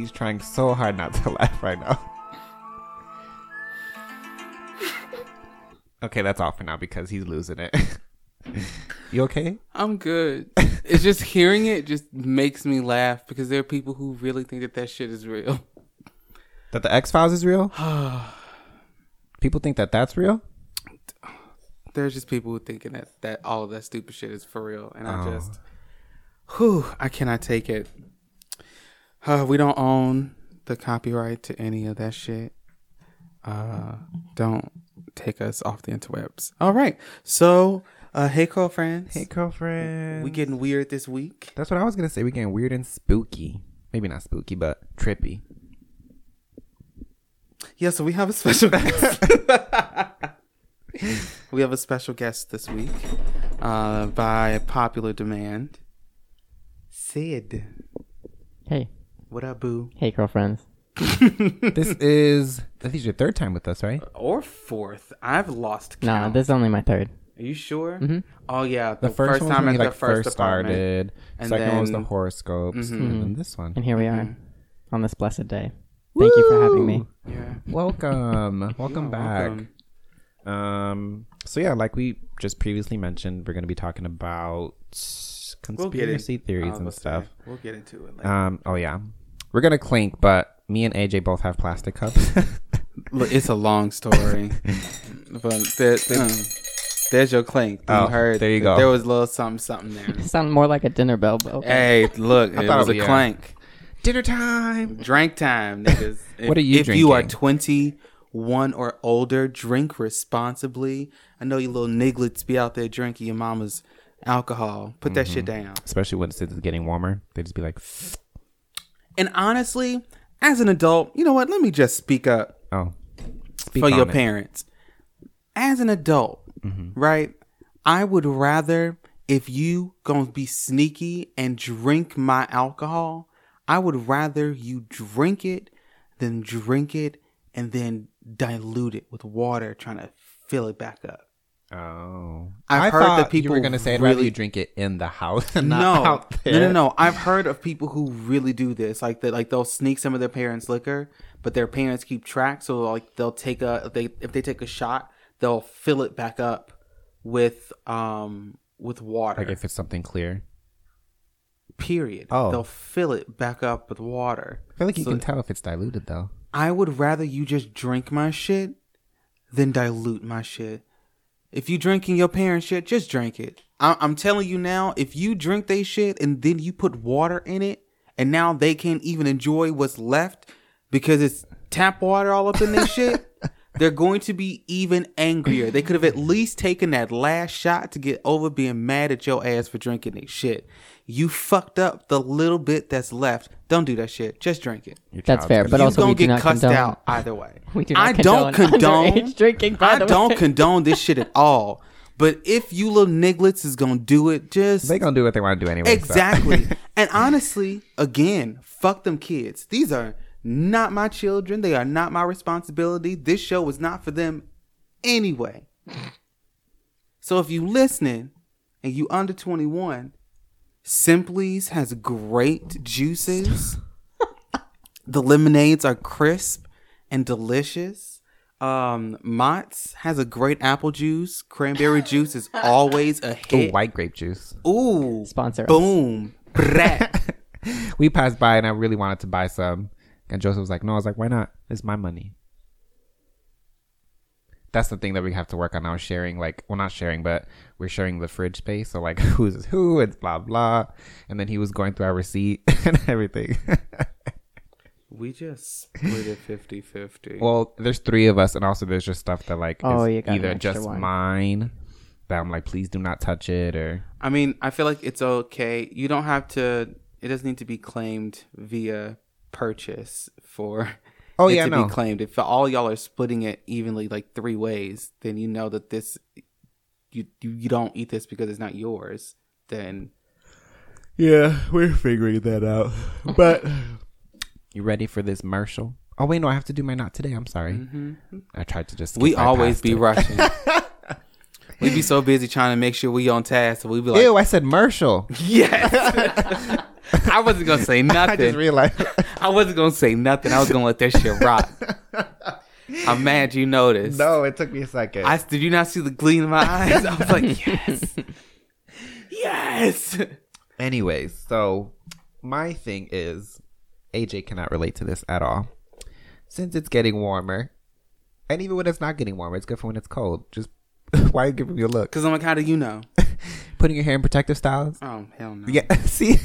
he's trying so hard not to laugh right now. Okay, that's all for now because he's losing it. You okay? I'm good. It's just hearing it just makes me laugh because there are people who really think that that shit is real. That the X Files is real? People think that that's real? There's just people who thinking that all of that stupid shit is for real. And I just, I cannot take it. We don't own the copyright to any of that shit. Don't take us off the interwebs. All right. So, hey, Curlfriends. Hey, Curlfriends. We getting weird this week. That's what I was going to say. We getting weird and spooky. Maybe not spooky, but trippy. Yeah, so we have a special guest. We have a special guest this week by popular demand. Sid. Hey. What up, boo? Hey, Curlfriends. This is, I think, your third time with us, right? Or fourth. I've lost count. No, this is only my third. Are you sure? Mm-hmm. Oh, yeah. The first time at the first started. And second then... was the horoscopes. Mm-hmm. And then this one. And here we are on this blessed day. Thank you for having me. Yeah. Welcome. Welcome back. Welcome. So, yeah, like we just previously mentioned, we're going to be talking about conspiracy theories and stuff. We'll get into it later. Oh, yeah. We're going to clink, but me and AJ both have plastic cups. Look, it's a long story. But there's your clink. You heard. There you go. There was a little something there. It sounded more like a dinner bell. But okay. Hey, look. It was a clank. Dinner time. Drink time, niggas. What are you drinking? If you are 21 or older, drink responsibly. I know you little nigglets be out there drinking your mama's alcohol. Put that shit down. Especially when it's getting warmer. They just be like... And honestly, as an adult, you know what? Let me just speak up for your parents. As an adult, right? I would rather, if you gonna be sneaky and drink my alcohol... I would rather you drink it than drink it and then dilute it with water, trying to fill it back up. Oh, I heard that people were going to say, "I'd rather you drink it in the house, and not out there." No. I've heard of people who really do this, like that. Like they'll sneak some of their parents' liquor, but their parents keep track, so like they'll take if they take a shot, they'll fill it back up with water. Like if it's something clear. Period. They'll fill it back up with water. I feel like you can tell if it's diluted, though. I would rather you just drink my shit than dilute my shit. If you drinking your parents' shit, just drink it. I'm telling you now, if you drink they shit and then you put water in it, and now they can't even enjoy what's left because it's tap water all up in their shit, they're going to be even angrier. They could have at least taken that last shot to get over being mad at your ass for drinking their shit. You fucked up the little bit that's left. Don't do that shit. Just drink it. That's fair. But also, we do not condone. You're going to get cussed out either way. I don't condone underage drinking. I don't condone this shit at all. But if you little nigglets is going to do it, they're going to do what they want to do anyway. Exactly. So. And honestly, again, fuck them kids. These are not my children. They are not my responsibility. This show was not for them anyway. So if you listening and you under 21... Simply's has great juices. The lemonades are crisp and delicious. Mott's has a great apple juice. Cranberry juice is always a hit. Ooh, white grape juice. Ooh. Sponsor. Boom. We passed by and I really wanted to buy some. And Joseph was like, no. I was like, why not? It's my money. That's the thing that we have to work on now, sharing, like, well, not sharing, but we're sharing the fridge space. So, like, who's who and blah, blah. And then he was going through our receipt and everything. We just split it 50-50. Well, there's three of us. And also there's just stuff that, like, is either just mine that I'm like, please do not touch it. Or I mean, I feel like it's okay. You don't have to. It doesn't need to be claimed via purchase for... be claimed. If all y'all are splitting it evenly, like three ways, then you know that this, you don't eat this because it's not yours. Then, yeah, we're figuring that out. But you ready for this commercial? Oh wait, no, I have to do my not today. I'm sorry. Mm-hmm. I tried to just. We always be rushing. We be so busy trying to make sure we on task. So we be like, ew, I said commercial. Yes. I wasn't gonna say nothing. I just realized. I wasn't going to say nothing. I was going to let that shit rock. I'm mad you noticed. No, it took me a second. Did you not see the gleam in my eyes? I was like, yes. Yes. Anyways, so my thing is, AJ cannot relate to this at all. Since it's getting warmer, and even when it's not getting warmer, it's good for when it's cold. Just why are you giving me a look? Because I'm like, how do you know? Putting your hair in protective styles? Oh, hell no. Yeah, see?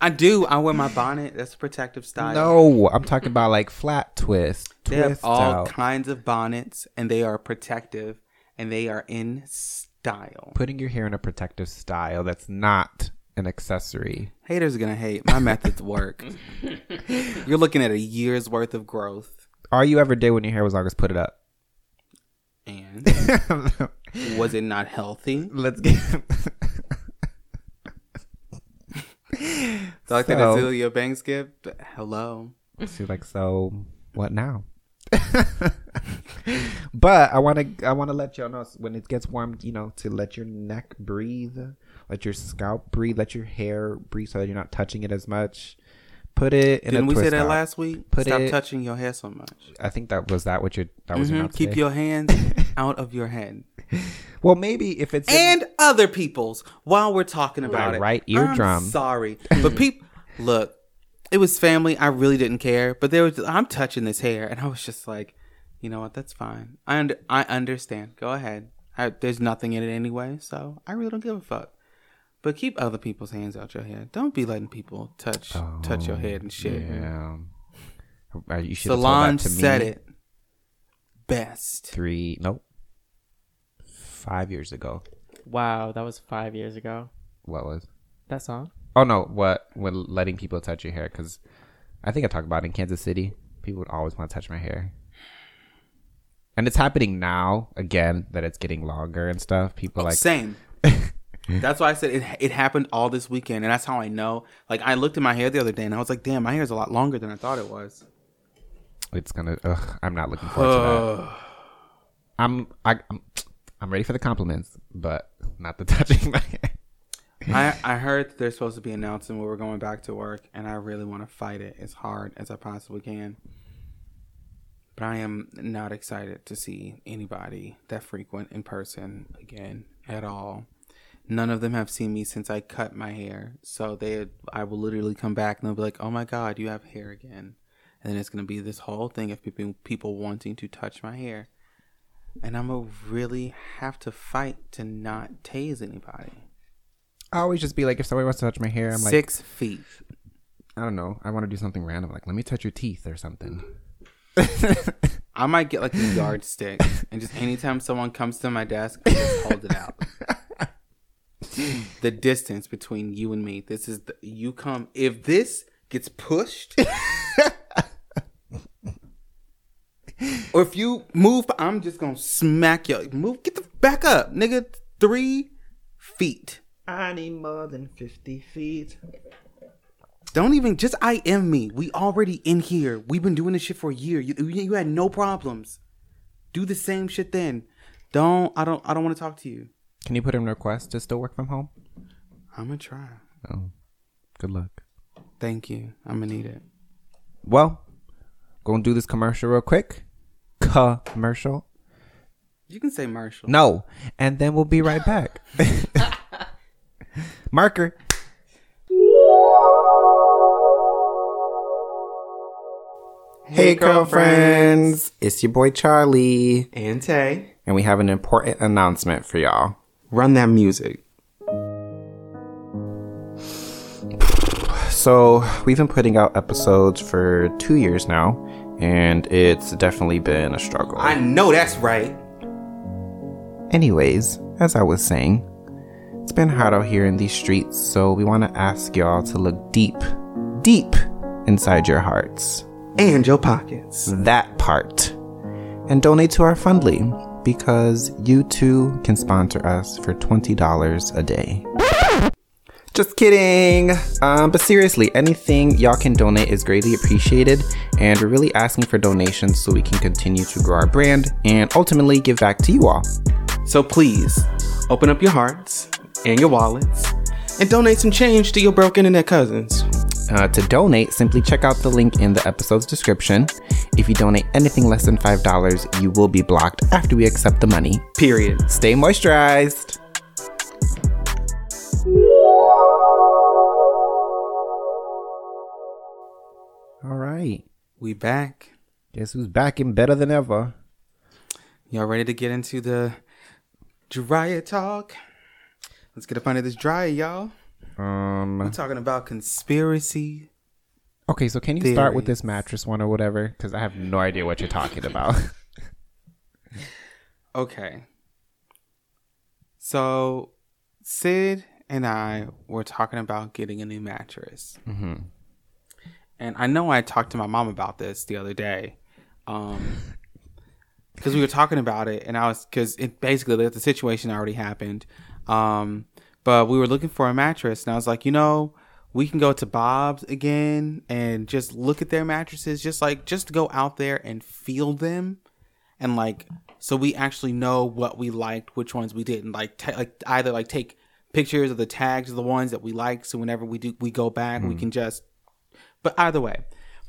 I do. I wear my bonnet. That's a protective style. No, I'm talking about like flat twist. They have all kinds of bonnets, and they are protective, and they are in style. Putting your hair in a protective style, that's not an accessory. Haters are going to hate. My methods work. You're looking at a year's worth of growth. All you ever did when your hair was long is put it up. And was it not healthy? Let's get Dr. Azealia Banks gift. Hello. She's like, so what now? But I wanna let y'all know when it gets warm, you know, to let your neck breathe, let your scalp breathe, let your hair breathe so that you're not touching it as much. Put it in Didn't a twist. Didn't we say that out. Last week? Stop touching your hair so much. I think that was your mouth. Keep today. Your hands out of your head. Well, maybe if it's other people's while we're talking about it. Right eardrum. I'm sorry. But people, look, it was family. I really didn't care. But there was I'm touching this hair and I was just like, you know what? That's fine. I understand. Go ahead. There's nothing in it anyway, so I really don't give a fuck. But keep other people's hands out your head. Don't be letting people touch your head and shit. Yeah. You should have told that to me. Solange said it best. 5 years ago. Wow, that was 5 years ago. What was? That song? Oh, no. When letting people touch your hair. Because I think I talked about it in Kansas City. People would always want to touch my hair. And it's happening now, again, that it's getting longer and stuff. People same. That's why I said it happened all this weekend, and that's how I know. Like, I looked at my hair the other day, and I was like, damn, my hair is a lot longer than I thought it was. It's going to... I'm not looking forward to that. I'm ready for the compliments, but not the touching my hair. I heard that they're supposed to be announcing where we're going back to work, and I really want to fight it as hard as I possibly can. But I am not excited to see anybody that frequent in person again at all. None of them have seen me since I cut my hair. So I will literally come back and they'll be like, oh my God, you have hair again. And then it's going to be this whole thing of people wanting to touch my hair. And I'm going to really have to fight to not tase anybody. I always just be like, if somebody wants to touch my hair, I'm like... 6 feet. I don't know. I want to do something random. Like, let me touch your teeth or something. I might get like a yardstick. And just anytime someone comes to my desk, I just hold it out. The distance between you and me. This is you come. If this gets pushed, or if you move, I'm just gonna smack you. Move, get the back up, nigga. 3 feet. I need more than 50 feet. Don't even just IM me. We already in here. We've been doing this shit for a year. You had no problems. Do the same shit then. I don't want to talk to you. Can you put in a request to still work from home? I'm going to try. Oh, good luck. Thank you. I'm going to need it. Well, going to do this commercial real quick. Commercial. You can say commercial. No. And then we'll be right back. Marker. Hey, Curlfriends. It's your boy, Charlie. And Tay. And we have an important announcement for y'all. Run that music. So we've been putting out episodes for 2 years now, and it's definitely been a struggle. I know that's right. Anyways, as I was saying, it's been hot out here in these streets, so we want to ask y'all to look deep, deep inside your hearts. And your pockets. That part. And donate to our Fundly, because you too can sponsor us for $20 a day. Just kidding. But seriously, anything y'all can donate is greatly appreciated, and we're really asking for donations so we can continue to grow our brand and ultimately give back to you all. So please open up your hearts and your wallets and donate some change to your broke internet cousins. To donate, simply check out the link in the episode's description. If you donate anything less than $5, you will be blocked after we accept the money. Period. Stay moisturized. All right. We back. Guess who's back and better than ever? Y'all ready to get into the dryer talk? Let's get up under this dryer, y'all. We're talking about conspiracy. Okay, so can you theories. Start with this mattress one or whatever? Because I have no idea what you're talking about. Okay. So Sid and I were talking about getting a new mattress. Mm-hmm. And I know I talked to my mom about this the other day, because we were talking about it, and I was, because it basically the situation already happened. But we were looking for a mattress, and I was like, you know, we can go to Bob's again and just look at their mattresses, just go out there and feel them, and so we actually know what we liked, which ones we didn't like. Either take pictures of the tags of the ones that we like, so whenever we go back, we can just. But either way,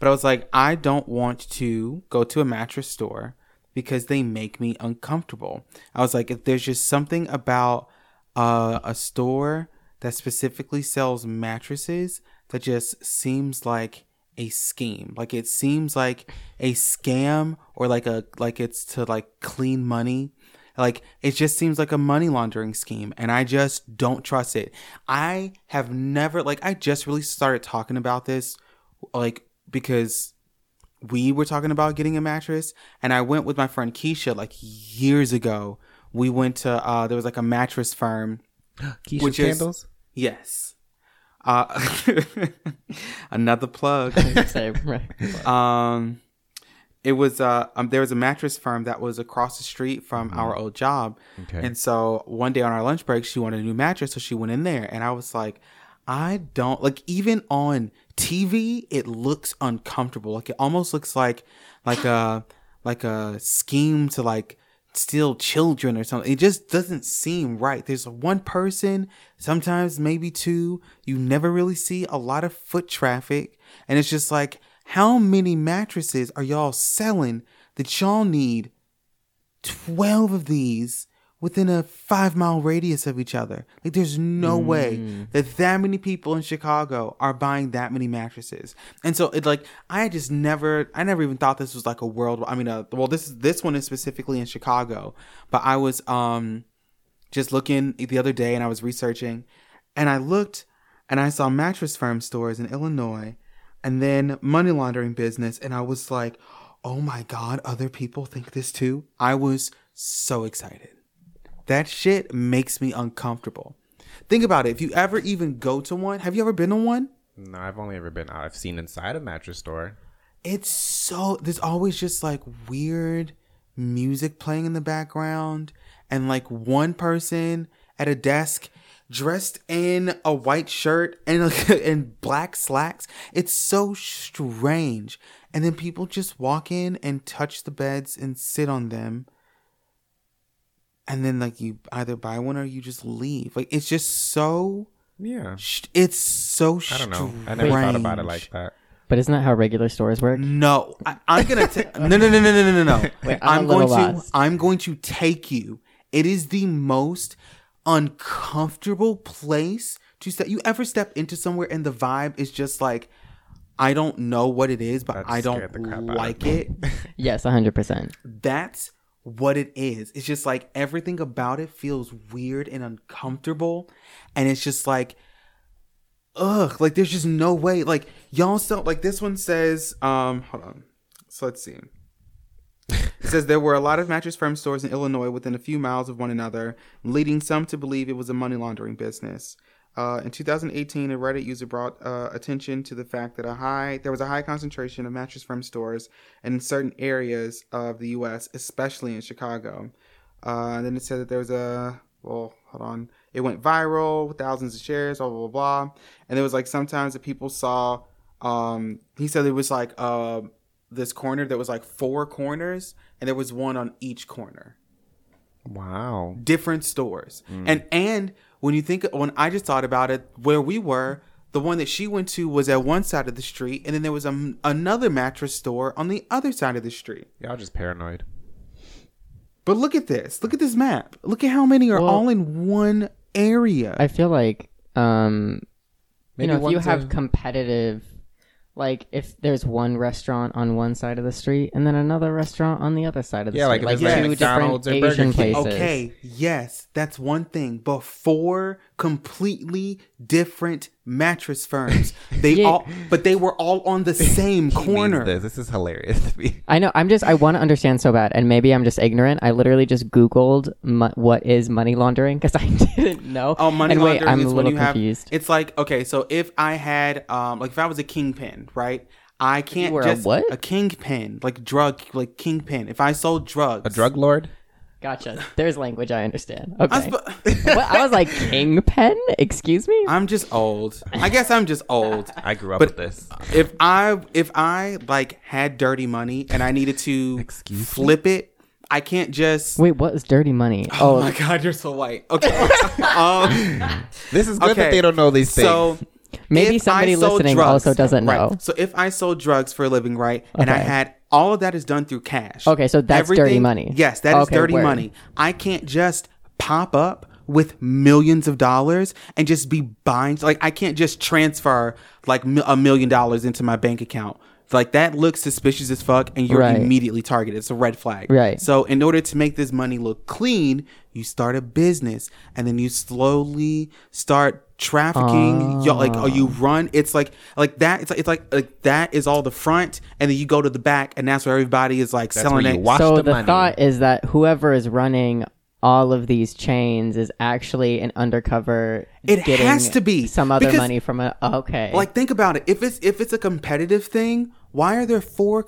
I was like, I don't want to go to a mattress store because they make me uncomfortable. I was like, if there's just something about a store that specifically sells mattresses that just seems like a scheme, like it seems like a scam, or like it's to clean money. Like, it just seems like a money laundering scheme, and I just don't trust it. I have never, I just really started talking about this because we were talking about getting a mattress, and I went with my friend Keisha years ago. We went to there was a Mattress Firm. Keisha's candles? Yes. Another plug. It was there was a Mattress Firm that was across the street from our old job. Okay. And so one day on our lunch break, she wanted a new mattress, so she went in there, and I was like, I don't even on TV, it looks uncomfortable. It almost looks like a scheme to steal children or something. It just doesn't seem right. There's one person, sometimes maybe two. You never really see a lot of foot traffic, and it's just how many mattresses are y'all selling that y'all need 12 of these within a 5-mile radius of each other? There's no way that many people in Chicago are buying that many mattresses. And so it I never even thought this was a world. I mean, this one is specifically in Chicago, but I was just looking the other day, and I was researching, and I looked, and I saw Mattress Firm stores in Illinois, and then money laundering business. And I was like, oh my God, other people think this too. I was so excited. That shit makes me uncomfortable. Think about it. If you ever even go to one, have you ever been to one? No, I've only ever been out. I've seen inside a mattress store. It's so, there's always just weird music playing in the background, and one person at a desk dressed in a white shirt and black slacks. It's so strange. And then people just walk in and touch the beds and sit on them. And then, you either buy one or you just leave. It's just so... Yeah. It's so strange. I don't know. I never thought about it like that. But isn't that how regular stores work? No. I'm going to... No. Wait, I'm going lost. I'm going to take you. It is the most uncomfortable place to step... You ever step into somewhere and the vibe is just I don't know what it is, but I don't like it. Yes, 100%. That's... what it is. It's just everything about it feels weird and uncomfortable, and it's just ugh, there's just no way. Y'all still this one says hold on, so let's see. It says there were a lot of Mattress Firm stores in Illinois within a few miles of one another, leading some to believe it was a money laundering business. In 2018, a Reddit user brought attention to the fact that there was a high concentration of Mattress Firm stores in certain areas of the U.S., especially in Chicago. And then it said that there was it went viral with thousands of shares, blah, blah, blah, blah. And there was sometimes that people saw, he said there was this corner that was 4 corners, and there was one on each corner. Wow. Different stores. And when I just thought about it, where we were, The one that she went to was at one side of the street, and then there was another mattress store on the other side of the street. Y'all just paranoid. But look at this. Look at this map. Look at how many are all in one area. I feel like, maybe if you have competitive, like if there's one restaurant on one side of the street and then another restaurant on the other side of the street. Like two McDonald's different or Asian places. Okay, yes, that's one thing. But four completely different mattress firms. They were all on the same corner. This is hilarious to me. I know. I want to understand so bad, and maybe I'm just ignorant. I literally just Googled what is money laundering because I didn't know. Oh, money laundering. I'm a little confused. It's like, okay, so if I had, if I was a kingpin, right? I can't a kingpin, like kingpin. If I sold drugs, a drug lord. Gotcha. There's language I understand. Okay. I was like, kingpin? Excuse me? I'm just old. I guess I'm just old. I grew up with this. If I like had dirty money and I needed to flip it, I can't just... Wait, what is dirty money? Oh my God, you're so white. Okay. This is good that they don't know these things. So maybe somebody listening also doesn't know. So if I sold drugs for a living, right, and I had... All of that is done through cash. Okay, so that's dirty money. Yes, that is dirty money. I can't just pop up with millions of dollars and just be buying. Like, I can't just transfer, like, $1 million into my bank account. Like, that looks suspicious as fuck, and you're immediately targeted. It's a red flag. Right. So, in order to make this money look clean, you start a business, and then you slowly start trafficking. You run. It's like that. It's like that is all the front, and then you go to the back, and that's where everybody is like selling it. So the thought is that whoever is running all of these chains is actually an undercover. It has to be some other money from a. Okay, like think about it. If it's a competitive thing, why are there four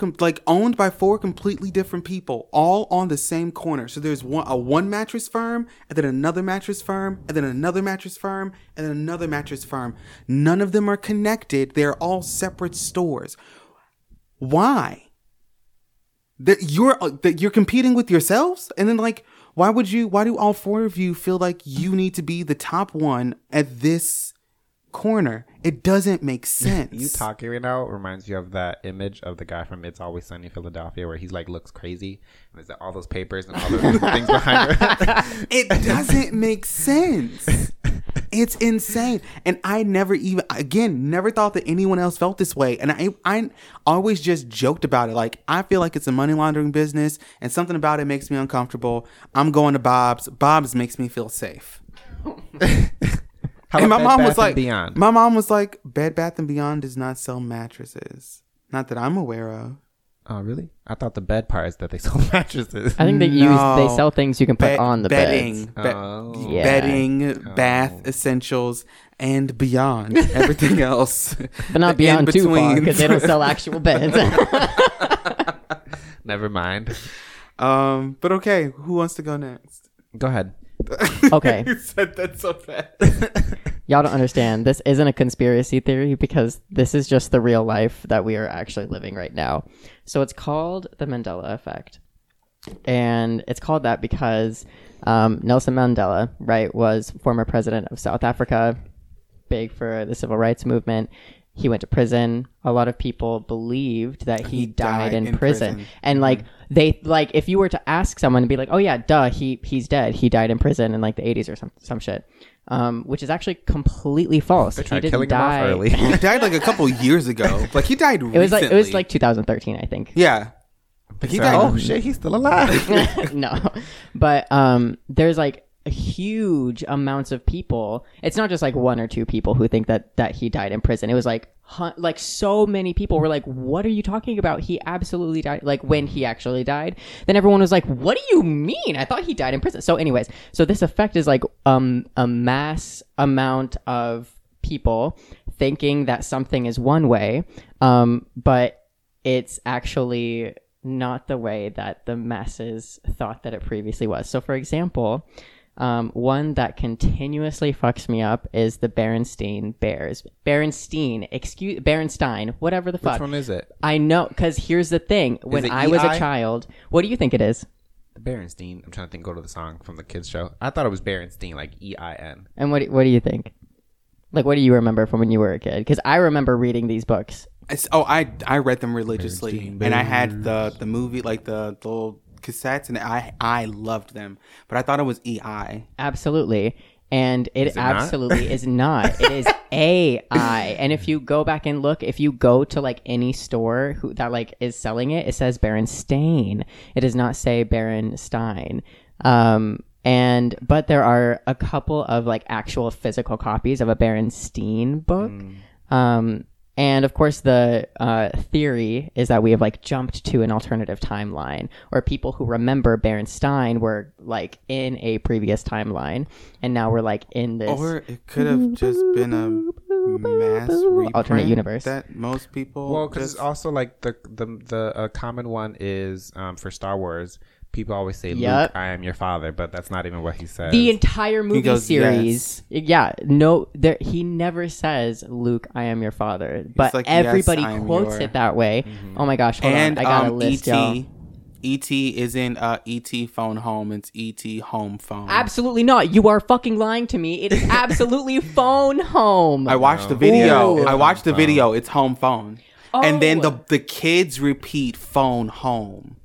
owned by four completely different people all on the same corner? So there's one mattress firm, and then another mattress firm, and then another mattress firm, and then another mattress firm. None of them are connected. They're all separate stores. Why? That you're competing with yourselves? And then why do all four of you feel like you need to be the top one at this corner? It doesn't make sense. You talking right now reminds you of that image of the guy from It's Always Sunny in Philadelphia where he's like looks crazy and there's all those papers and all those things behind her. It doesn't make sense. It's insane. And I never thought that anyone else felt this way. And I always just joked about it. Like, I feel like it's a money laundering business and something about it makes me uncomfortable. I'm going to Bob's. Bob's makes me feel safe. And my mom was like, Bed Bath and Beyond does not sell mattresses. Not that I'm aware of. Oh, really? I thought the bed part is that they sell mattresses. I think they sell things you can put on the bedding, beds. Bedding, bath essentials, and beyond. Everything else. But not beyond too far because they don't sell actual beds. Never mind. But okay, who wants to go next? Go ahead. Okay. You said that so bad. Y'all don't understand. This isn't a conspiracy theory because this is just the real life that we are actually living right now. So it's called the Mandela effect. And it's called that because Nelson Mandela, right, was former president of South Africa, big for the civil rights movement. He went to prison. A lot of people believed that he died in prison. And they if you were to ask someone and be like, oh yeah, duh, he's dead. He died in prison in like the 80s or some shit. Which is actually completely false. They tried killing him off early. He died like a couple years ago. Like he died recently. It was like 2013, I think. Yeah. But he died. Oh shit, he's still alive. No. But there's like huge amounts of people. It's not just like one or two people who think that he died in prison. It was like so many people were like, what are you talking about? He absolutely died. Like when he actually died, then everyone was like, what do you mean? I thought he died in prison. So anyways, so this effect is like a mass amount of people thinking that something is one way, but it's actually not the way that the masses thought that it previously was. So for example, one that continuously fucks me up is the Berenstain Bears. Berenstain, whatever the fuck. Which one is it? I know, because here's the thing. When I was a child, what do you think it is? The Berenstain. I'm trying to think. Go to the song from the kids' show. I thought it was Berenstain, like E-I-N. And what do you think? Like, what do you remember from when you were a kid? Because I remember reading these books. I read them religiously, and I had the movie, like the little cassettes, and I loved them. But I thought it was E.I. Absolutely. And it absolutely is not. It is AI. And if you go back and look, if you go to like any store that like is selling it, it says Berenstain. It does not say Berenstain. But there are a couple of like actual physical copies of a Berenstain book. And of course, the theory is that we have like jumped to an alternative timeline, or people who remember Berenstain were like in a previous timeline, and now we're like in this. Or it could have just been a mass reprint alternate universe that most people. Well, because also like the common one is for Star Wars. People always say, "Luke, I am your father," but that's not even what he says. The entire movie series, he never says, "Luke, I am your father," but like, everybody quotes it that way. Mm-hmm. Oh my gosh! Hold on. I got a list, y'all. E.T. isn't E.T. phone home. It's E.T. home phone. Absolutely not. You are fucking lying to me. It is absolutely phone home. I watched the video. It's home phone, and then the kids repeat phone home.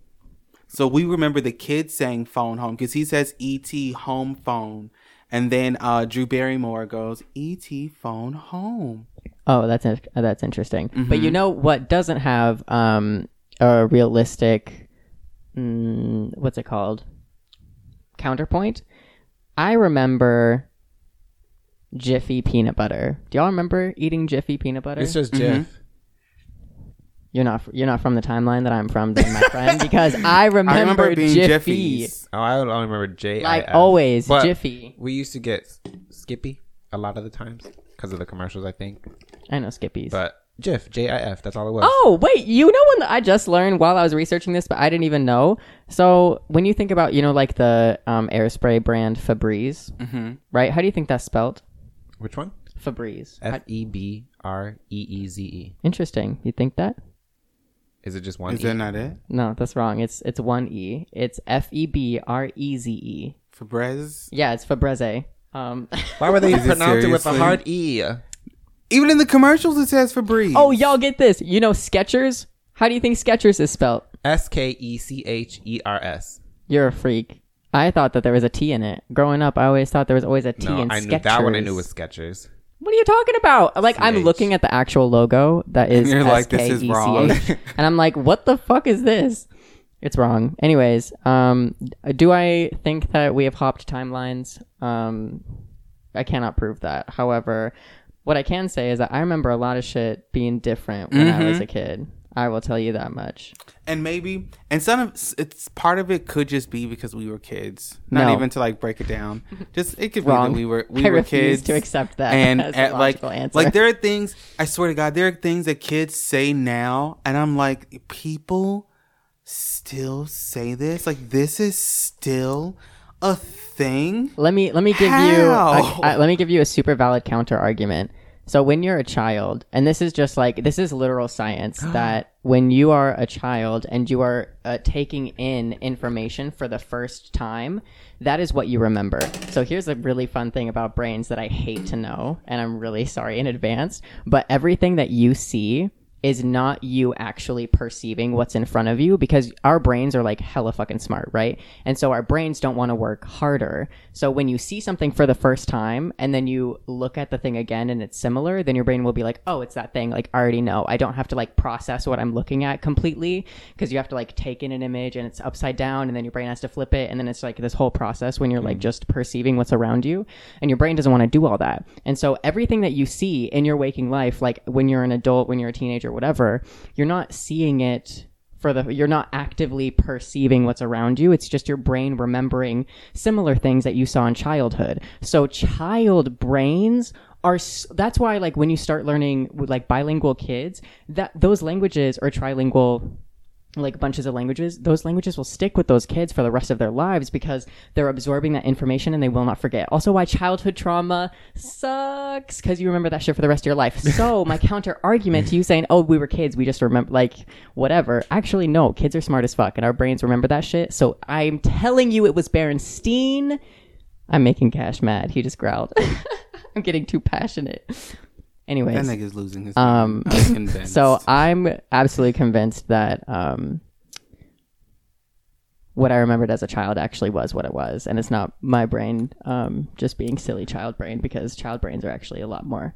So we remember the kid saying phone home because he says E.T. home phone. And then Drew Barrymore goes, E.T. phone home. Oh, that's interesting. Mm-hmm. But you know what doesn't have a realistic, what's it called? Counterpoint? I remember Jiffy peanut butter. Do y'all remember eating Jiffy peanut butter? It's just Jiff. Mm-hmm. You're not from the timeline that I'm from, then, my friend, because I remember being Jiffy. Jiffies. Oh, I only remember J. Like always, but Jiffy. We used to get Skippy a lot of the times because of the commercials. I think I know Skippies, but Jif, Jif. That's all it was. Oh wait, you know when I just learned while I was researching this, but I didn't even know. So when you think about like the airspray brand Febreze, mm-hmm. right? How do you think that's spelled? Which one? Febreze. F-E-B-R-E-E-Z-E. Interesting. You think that? Is it just one E? Is that not it? No, that's wrong. It's one E. It's F-E-B-R-E-Z-E. Febreze? Yeah, it's Febreze. Why were they pronounced it with a hard E? Even in the commercials it says Febreze. Oh, y'all get this. You know Skechers? How do you think Skechers is spelled? S-K-E-C-H-E-R-S. You're a freak. I thought that there was a T in it. Growing up, I always thought there was always a T in Skechers. I knew that one I knew was Skechers. What are you talking about? Like, C-H. I'm looking at the actual logo that is S-K-E-C-H. Like, this is wrong. And I'm like, what the fuck is this? It's wrong. Anyways, do I think that we have hopped timelines? I cannot prove that. However, what I can say is that I remember a lot of shit being different when I was a kid. I will tell you that much. And maybe, and some of it's part of it could just be because we were kids. Not even to like break it down. Just it could be that we were kids. To accept that and as a logical answer. Like there are things. I swear to God, there are things that kids say now, and I'm like, people still say this. Like this is still a thing. Let me give you. Let me give you a super valid counter argument. So when you're a child, and this is just like, this is literal science, that when you are a child and you are taking in information for the first time, that is what you remember. So here's a really fun thing about brains that I hate to know, and I'm really sorry in advance, but everything that you see is not you actually perceiving what's in front of you, because our brains are like hella fucking smart, right? And so our brains don't want to work harder. So when you see something for the first time and then you look at the thing again and it's similar, then your brain will be like, oh, it's that thing. Like, I already know. I don't have to like process what I'm looking at completely, because you have to like take in an image and it's upside down and then your brain has to flip it. And then it's like this whole process when you're like just perceiving what's around you, and your brain doesn't want to do all that. And so everything that you see in your waking life, like when you're an adult, when you're a teenager, whatever, you're not seeing it you're not actively perceiving what's around you. It's just your brain remembering similar things that you saw in childhood. So child brains are, that's why like when you start learning with like bilingual kids, that those languages or trilingual, like bunches of languages, those languages will stick with those kids for the rest of their lives because they're absorbing that information and they will not forget. Also why childhood trauma sucks, because you remember that shit for the rest of your life. So my counter argument to you saying, oh, we were kids, we just remember like whatever. Actually, no, kids are smart as fuck and our brains remember that shit. So I'm telling you it was Berenstain. I'm making Cash mad. He just growled. I'm getting too passionate. Anyways, that nigga's losing his mind. So I'm absolutely convinced that what I remembered as a child actually was what it was, and it's not my brain just being silly child brain, because child brains are actually a lot more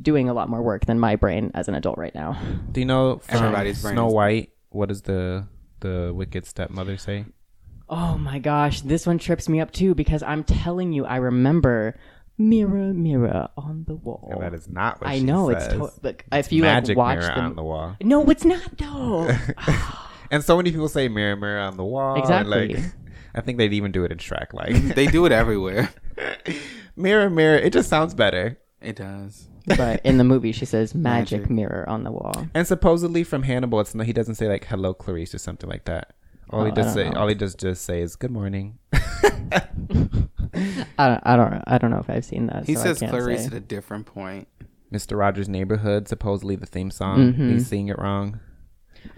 doing a lot more work than my brain as an adult right now. Do you know from everybody's brain? Snow White, what does the wicked stepmother say? Oh my gosh, this one trips me up too, because I'm telling you, I remember mirror, mirror on the wall. And that is not what I know. Says. Look, if you magic watch mirror on the wall. No, it's not though. And so many people say mirror, mirror on the wall. Exactly. And I think they'd even do it in Shrek. They do it everywhere. Mirror, mirror. It just sounds better. It does. But in the movie, she says magic mirror on the wall. And supposedly from Hannibal, it's he doesn't say hello, Clarice, or something like that. All he does say is good morning. I don't know if I've seen that. He says Clarice at a different point. Mr. Rogers' Neighborhood, supposedly the theme song. Mm-hmm. He's singing it wrong.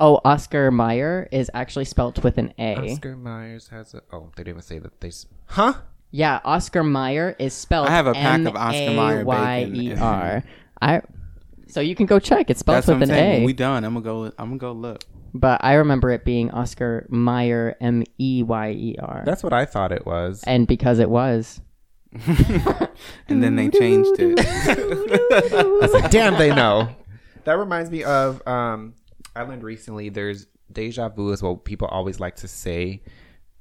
Oh, Oscar Meyer is actually spelt with an A. Oscar Myers has a... Oh, they didn't even say that they... Huh? Yeah, Oscar Meyer is spelled M-A-Y-E-R. I have a pack of Oscar Meyer bacon. So you can go check. It's spelled That's with an saying. A. When we done. I'm gonna go look. But I remember it being Oscar Meyer, M-E-Y-E-R. That's what I thought it was. And because it was. And then they changed it. I said, damn, they know. That reminds me of... I learned recently there's deja vu is what people always like to say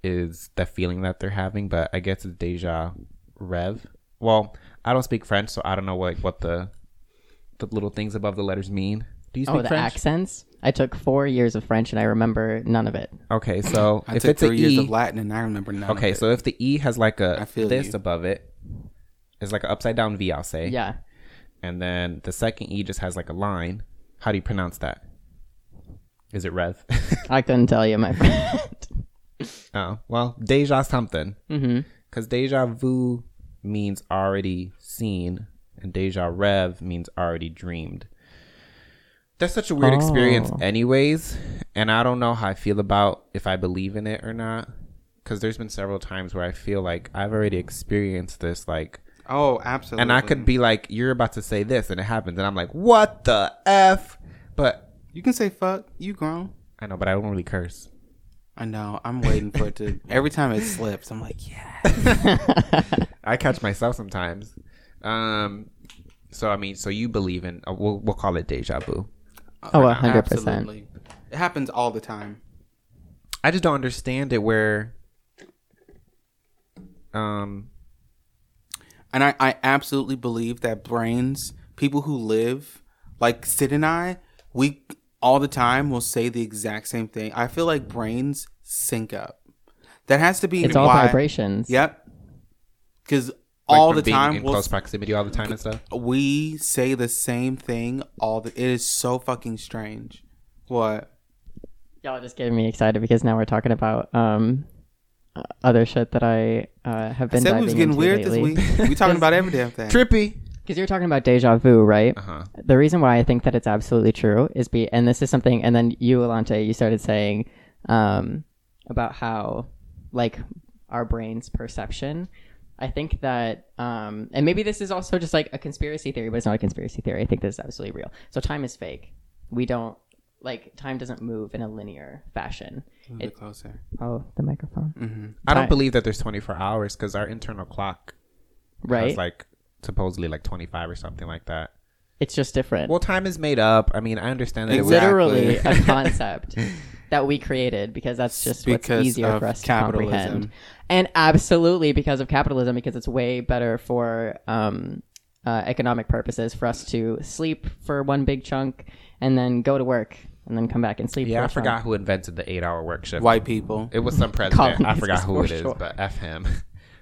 is the feeling that they're having, but I guess it's deja rev. Well, I don't speak French, so I don't know what the little things above the letters mean. Do you speak French? Oh, the accents? I took 4 years of French and I remember none of it. Okay, so I took 3 years of Latin and I remember none of it. Okay, so if the E has above it, it's like an upside down V, I'll say. Yeah. And then the second E just has a line. How do you pronounce that? Is it rev? I couldn't tell you, my friend. Oh, well, deja something. Mm-hmm. Because deja vu means already seen, and deja rev means already dreamed. That's such a weird experience anyways, and I don't know how I feel about if I believe in it or not, because there's been several times where I feel like I've already experienced this, Oh, absolutely. And I could be you're about to say this, and it happens, and I'm like, what the F? But... You can say fuck. You grown. I know, but I don't really curse. I know. I'm waiting for it to... Every time it slips, I'm like, yeah. I catch myself sometimes. So you believe in... We'll call it deja vu. Oh, 100%. Absolutely. It happens all the time. I just don't understand it where... And I absolutely believe that brains, people who live, like Sid and I... We all the time will say the exact same thing. I feel like brains sync up. That has to be it's all vibrations. Yep. Because all the time in close proximity all the time and stuff. We say the same thing it is so fucking strange. What? Y'all are just getting me excited because now we're talking about other shit that I have been. I said we was getting weird lately. This week. We talking about every damn thing. Trippy. Because you're talking about deja vu, right? Uh-huh. The reason why I think that it's absolutely true is and this is something, and then you, Alante, you started saying about how our brain's perception. I think that, and maybe this is also just a conspiracy theory, but it's not a conspiracy theory. I think this is absolutely real. So time is fake. We don't, time doesn't move in a linear fashion. A little bit closer. Oh, the microphone. Mm-hmm. I don't believe that there's 24 hours because our internal clock right? Supposedly 25 or something like that. It's just different. Well, time is made up. I mean, I understand that literally a concept that we created because that's just what's easier for us to comprehend. And absolutely because of capitalism, because it's way better for economic purposes for us to sleep for one big chunk and then go to work and then come back and sleep. Yeah, I forgot who invented the 8-hour work shift. White people. It was some president. I forgot who it is, but F him.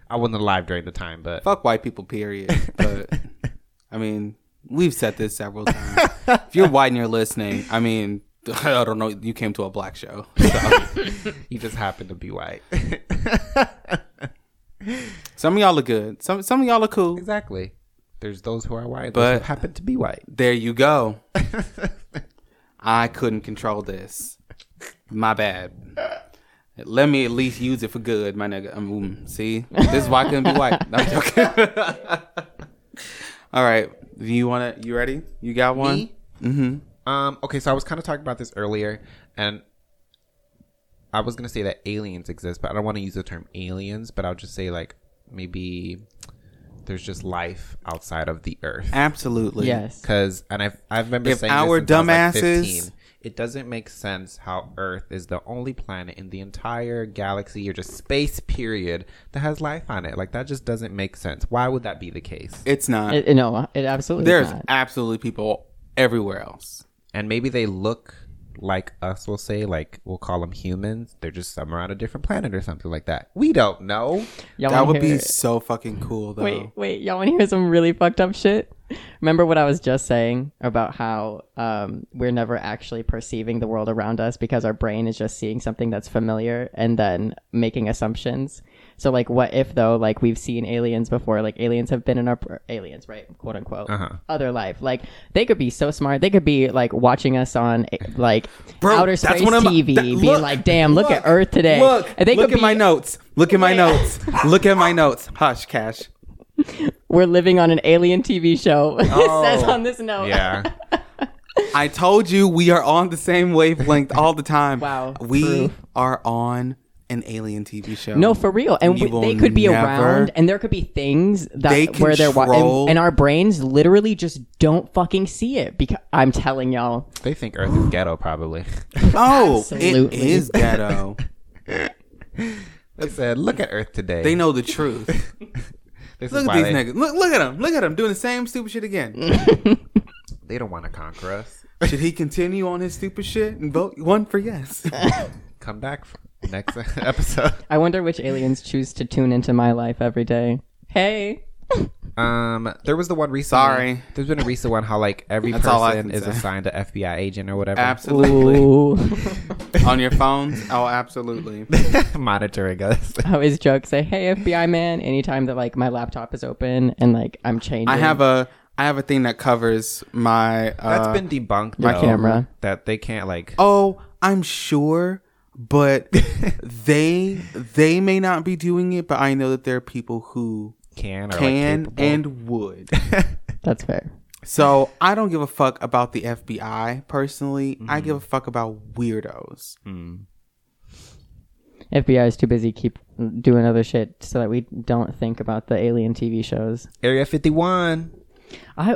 I wasn't alive during the time, but... Fuck white people, period. But, I mean, we've said this several times. If you're white and you're listening, I mean, I don't know. You came to a black show. So. You just happened to be white. Some of y'all are good. Some of y'all are cool. Exactly. There's those who are white, but happen to be white. There you go. I couldn't control this. My bad. Let me at least use it for good, my nigga. See? This is why I couldn't be white. I'm joking. All right. You ready? You got one? Me? Mm-hmm. Okay, so I was kind of talking about this earlier, and I was going to say that aliens exist, but I don't want to use the term aliens, but I'll just say, like, maybe there's just life outside of the earth. Absolutely. Yes. Because, and I remember saying our dumbasses, like 15, it doesn't make sense how Earth is the only planet in the entire galaxy or just space period that has life on it. Like, that just doesn't make sense. Why would that be the case? It's not. It absolutely is not. There's absolutely people everywhere else. And maybe they look like us, we'll say, like, we'll call them humans. They're just somewhere on a different planet or something like that. We don't know. That would be so fucking cool, though. Wait, y'all want to hear some really fucked up shit? Remember what I was just saying about how we're never actually perceiving the world around us because our brain is just seeing something that's familiar and then making assumptions. So, like, what if, though, like, we've seen aliens before, like, aliens have been in our, aliens, right, quote unquote, other life. Like, they could be so smart. They could be, like, watching us on, like, outer space TV, being like, damn, look at Earth today. Look at my notes. Hush, Cash. We're living on an alien TV show. It says on this note. Yeah. I told you we are on the same wavelength all the time. Wow. We are on an alien TV show. No, for real. And they could be around, and there could be things that where they're watching, and our brains literally just don't fucking see it. Because I'm telling y'all, they think Earth is ghetto, probably. Oh, absolutely. It is ghetto. They said, "Look at Earth today." They know the truth. Look at these niggas. Look at them. Look at them doing the same stupid shit again. They don't want to conquer us. Should he continue on his stupid shit and vote one for yes? Come back for next episode. I wonder which aliens choose to tune into my life every day. Hey. There was the one recent. Sorry. There's been a recent one how, like, every person is assigned an FBI agent or whatever. Absolutely. On your phones? Oh, absolutely. Monitoring us. I always joke, say, hey, FBI man, anytime that, like, my laptop is open and, like, I'm changing. I have a thing that covers my that's been debunked, my camera. That they can't, like. Oh, I'm sure. But they may not be doing it, but I know that there are people who can and would. That's fair. So I don't give a fuck about the FBI personally. Mm-hmm. I give a fuck about weirdos. Mm. FBI is too busy keep doing other shit so that we don't think about the alien TV shows. Area 51.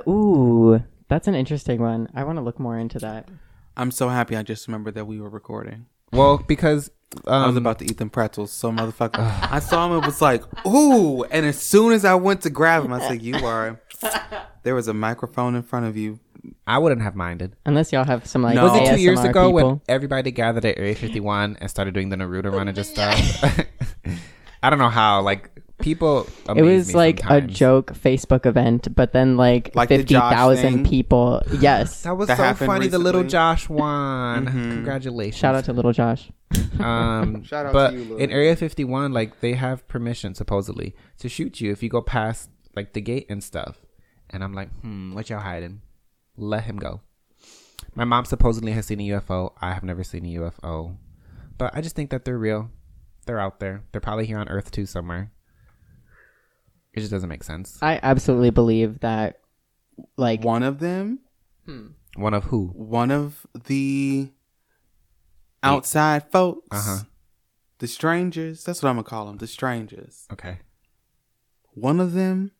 Ooh, that's an interesting one. I want to look more into that. I'm so happy I just remembered that we were recording. Well, because I was about to eat them pretzels, so motherfucker. I saw him and was like, ooh. And as soon as I went to grab him, I said, you are. There was a microphone in front of you. I wouldn't have minded. Unless y'all have some, like, no. Was it 2 years ago people? When everybody gathered at Area 51 and started doing the Naruto run and just stuff? I don't know how, like, people amaze me. It was like sometimes. A joke Facebook event, but then like 50,000 people. Yes. That was that so funny. Recently. The little Josh won. Mm-hmm. Congratulations. Shout out to little Josh. Shout out to you, Lou. In Area 51, like, they have permission supposedly to shoot you if you go past, like, the gate and stuff. And I'm like, what y'all hiding? Let him go. My mom supposedly has seen a UFO. I have never seen a UFO. But I just think that they're real. They're out there. They're probably here on Earth too somewhere. It just doesn't make sense. I absolutely believe that, like, one of them. One of who? One of the outside folks. The strangers. That's what I'm going to call them. The strangers. Okay. One of them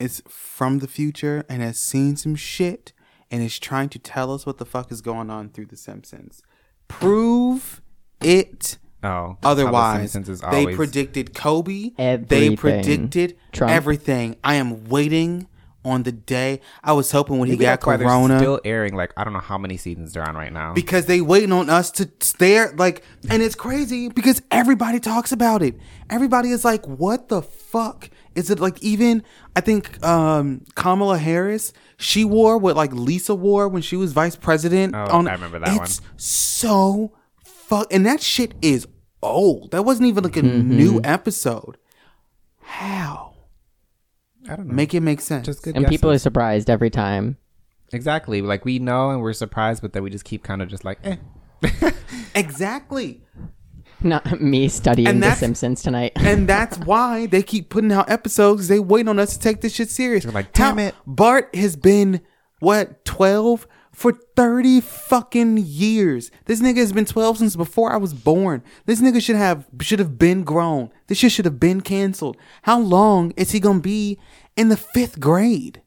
is from the future and has seen some shit and is trying to tell us what the fuck is going on through The Simpsons. Prove it. Oh, otherwise, they predicted Kobe. Everything. They predicted Trump. Everything. I am waiting on the day. I was hoping when he got Corona. They're still airing, like, I don't know how many seasons they're on right now. Because they waiting on us to stare, like, and it's crazy because everybody talks about it. Everybody is like, what the fuck? Is it, like, even, I think Kamala Harris, she wore what, like, Lisa wore when she was vice president. Oh, I remember that one. It's so fuck, and that shit is old. That wasn't even like a new episode. How? I don't know. Make it make sense. Just good and guesses. People are surprised every time. Exactly. Like, we know and we're surprised, but then we just keep kind of just like, eh. Exactly. Not me studying The Simpsons tonight. And that's why they keep putting out episodes. They wait on us to take this shit serious. They're like, damn it. Bart has been, 12 for 30 fucking years. This nigga has been 12 since before I was born. This nigga should have been grown. This shit should have been canceled. How long is he going to be in the 5th grade?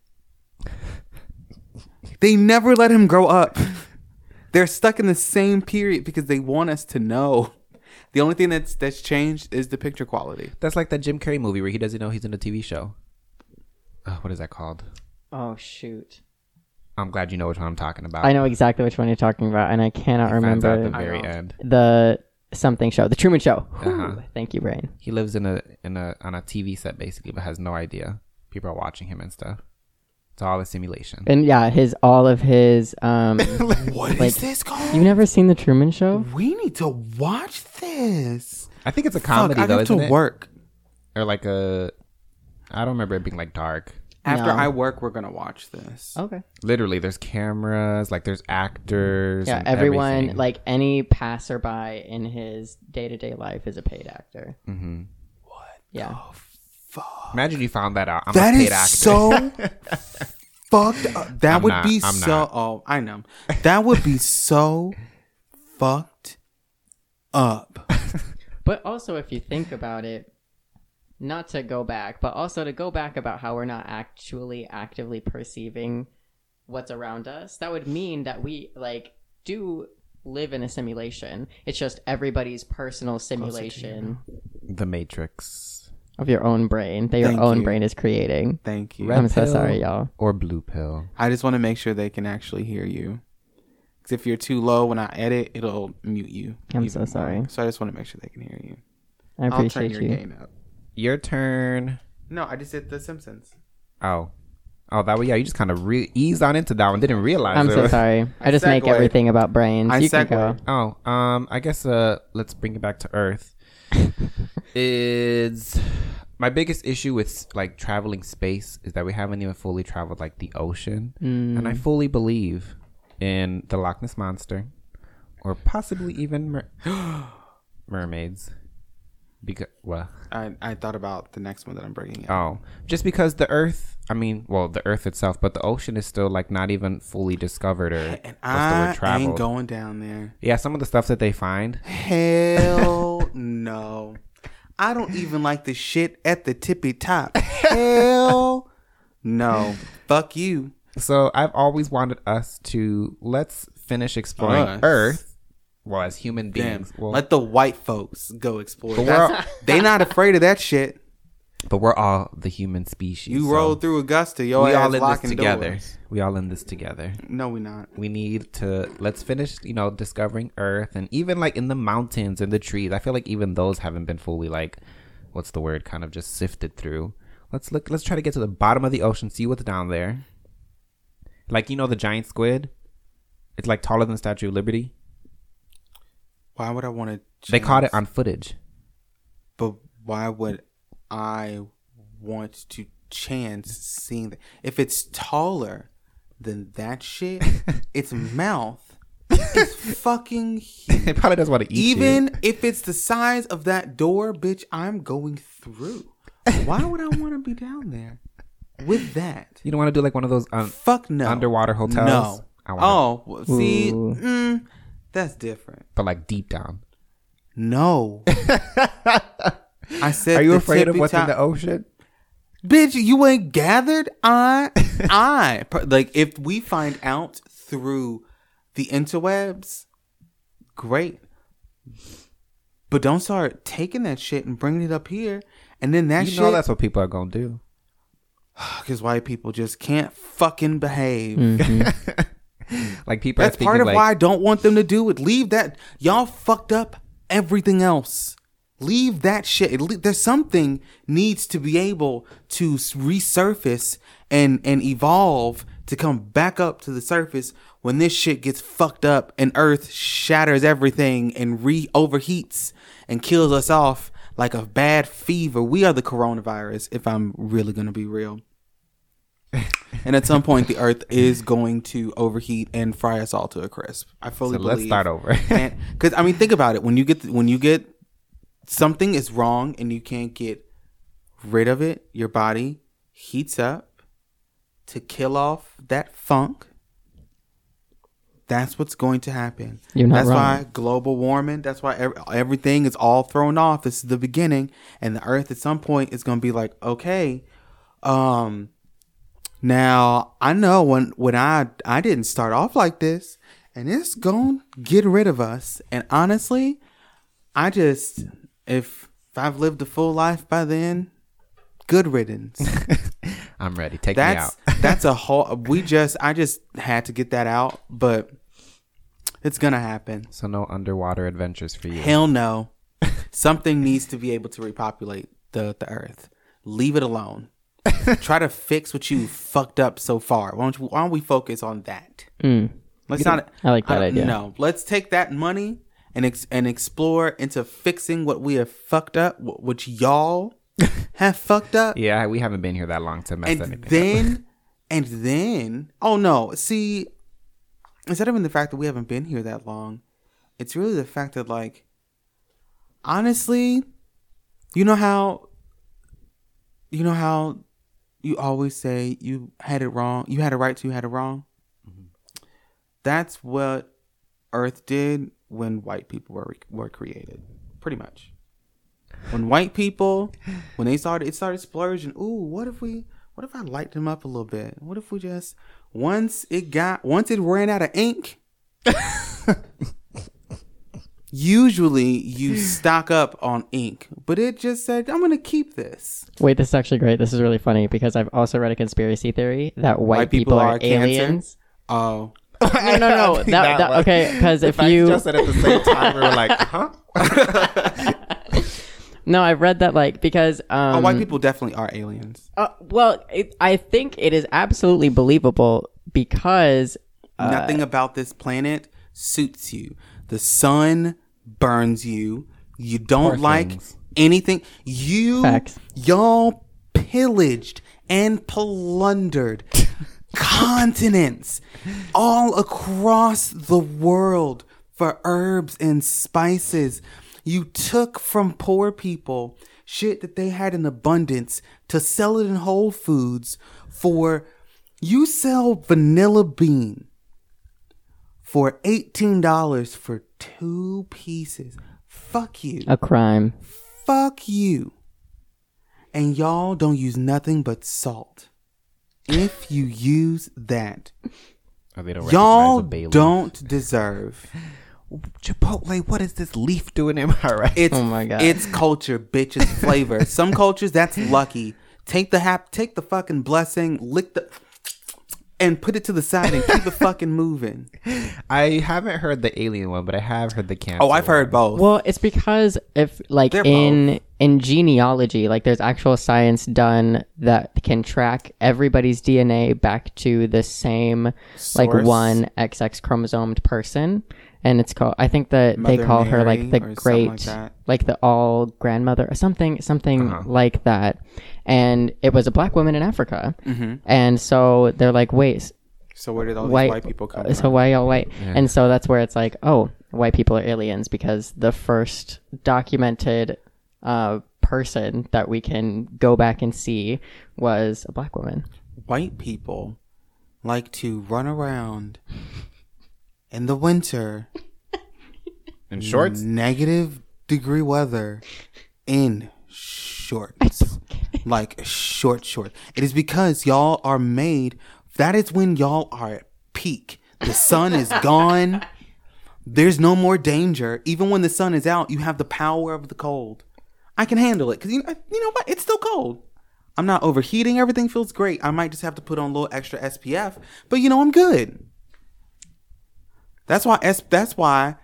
They never let him grow up. They're stuck in the same period because they want us to know. The only thing that's changed is the picture quality. That's like that Jim Carrey movie where he doesn't know he's in a TV show. What is that called? Oh, shoot. I'm glad you know which one I'm talking about. I know exactly which one you're talking about, and I cannot remember. At the very end. The something show. The Truman Show. Uh-huh. Ooh, thank you, Brain. He lives on a TV set, basically, but has no idea. People are watching him and stuff. It's all a simulation. And yeah, all of his... what is this called? You've never seen The Truman Show? We need to watch this. I think it's a comedy, though, isn't it? I have to work. Or like a... I don't remember it being like dark. After I work, we're going to watch this. Okay. Literally, there's cameras, like there's actors. Yeah, everyone, everything. Like any passerby in his day-to-day life is a paid actor. Mm-hmm. What? Yeah. Oh, fuck. Imagine you found that out. I'm that a paid actor. So fucked up. I know. That would be so fucked up. But also, if you think about it, not to go back, but also to go back about how we're not actually actively perceiving what's around us, that would mean that we do live in a simulation. It's just everybody's personal simulation. The Matrix. Of your own brain that your own brain is creating. Thank you. I'm so sorry, y'all. Or blue pill. I just want to make sure they can actually hear you. Because if you're too low when I edit, it'll mute you. I'm so sorry. So I just want to make sure they can hear you. I appreciate you. I'll turn your gain up. Your turn. No, I just did The Simpsons. Oh, that way, yeah, you just kind of eased on into that one. Didn't realize. I'm so sorry. I just make everything about brains. You can go. Oh, I guess let's bring it back to Earth. Is my biggest issue with traveling space is that we haven't even fully traveled the ocean, and I fully believe in the Loch Ness Monster, or possibly even mermaids. Because I thought about the next one that I'm bringing up. Oh, just because the Earth, the Earth itself, but the ocean is still not even fully discovered or and I ain't going down there. Yeah, some of the stuff that they find. Hell no. I don't even like the shit at the tippy top. Hell no. Fuck you. So I've always wanted us to let's finish exploring Earth. Well, as human beings, let the white folks go explore. They're not afraid of that shit. But we're all the human species. You rolled through Augusta, yo. We all in this together. We all in this together. No, we're not. We need to let's finish, discovering Earth, and even in the mountains and the trees. I feel like even those haven't been fully kind of just sifted through. Let's look. Let's try to get to the bottom of the ocean, see what's down there. The giant squid. It's taller than the Statue of Liberty. Why would I want to chance? They caught it on footage. But why would I want to chance seeing that? If it's taller than that shit, its mouth is fucking huge. It probably doesn't want to eat Even if it's the size of that door, bitch, I'm going through. Why would I want to be down there with that? You don't want to do one of those underwater hotels? No. See? Mm, that's different. But deep down. No. I said, are you afraid of what's in the ocean? Bitch, you ain't gathered. If we find out through the interwebs, great. But don't start taking that shit and bringing it up here. And then that shit. You know that's what people are going to do. Because white people just can't fucking behave. Mm-hmm. People that's part of why I don't want them to do it. Leave that. Y'all fucked up everything else. Leave that shit. There's something needs to be able to resurface and evolve to come back up to the surface when this shit gets fucked up and Earth shatters everything and overheats and kills us off like a bad fever. We are the coronavirus, if I'm really going to be real. And at some point, the Earth is going to overheat and fry us all to a crisp. I fully believe. Let's start over. Because think about it. When you get something is wrong and you can't get rid of it, your body heats up to kill off that funk. That's what's going to happen. You're not wrong. That's why global warming, that's why everything is all thrown off. This is the beginning. And the earth at some point is going to be like, okay, now I know when I didn't start off like this, and it's going to get rid of us. And honestly, I just, if I've lived a full life by then, good riddance. I'm ready. Take me out. That's a whole, I just had to get that out, but it's going to happen. So no underwater adventures for you. Hell no. Something needs to be able to repopulate the earth. Leave it alone. Try to fix what you fucked up so far. Why don't we focus on that? I like that idea. No, let's take that money and explore into fixing what we have fucked up, which y'all have fucked up. Yeah, we haven't been here that long to mess anything up. And then, oh no, see, instead of the fact that we haven't been here that long, it's really the fact that, like, honestly, you know how you always say you had it wrong, you had it right to, you had it wrong. Mm-hmm. That's what Earth did when white people were created, pretty much. When white people, when it started splurging, ooh, what if I light them up a little bit? What if we just, once it ran out of ink, usually you stock up on ink, but it just said, I'm going to keep this. Wait, this is actually great. This is really funny because I've also read a conspiracy theory that white people are aliens. Cancer? Oh. No. That okay, because if you just said at the same time, we were like, huh? No, I read that, like, because white people definitely are aliens. I think it is absolutely believable because nothing about this planet suits you. The sun burns you. You don't like things. Anything. Y'all pillaged and plundered continents all across the world for herbs and spices. You took from poor people shit that they had in abundance to sell it in Whole Foods for. You sell vanilla bean for $18 for 2 pieces. Fuck you. A crime. Fuck you. And y'all don't use nothing but salt. If you use that, y'all don't deserve... Chipotle, what is this leaf doing in my rice? Oh my God. It's culture, bitch. It's flavor. Some cultures, that's lucky. Take the fucking blessing, and put it to the side and keep it fucking moving. I haven't heard the alien one, but I have heard the cancer. Oh, I've heard both. Well, it's because if, like, in genealogy, like, there's actual science done that can track everybody's DNA back to the same source. Like, one XX chromosomed person. And it's called, I think that Mother they call Mary her like the great, like the all grandmother or something like that. And it was a black woman in Africa. Mm-hmm. And so they're like, wait. So where did all these white people come from? So why all white? Yeah. And so that's where it's like, oh, white people are aliens because the first documented person that we can go back and see was a black woman. White people like to run around in the winter, in shorts, -degree weather, in shorts, like shorts. It is because y'all are made. That is when y'all are at peak. The sun is gone. There's no more danger. Even when the sun is out, you have the power of the cold. I can handle it because you know what? It's still cold. I'm not overheating. Everything feels great. I might just have to put on a little extra SPF, but I'm good. That's why,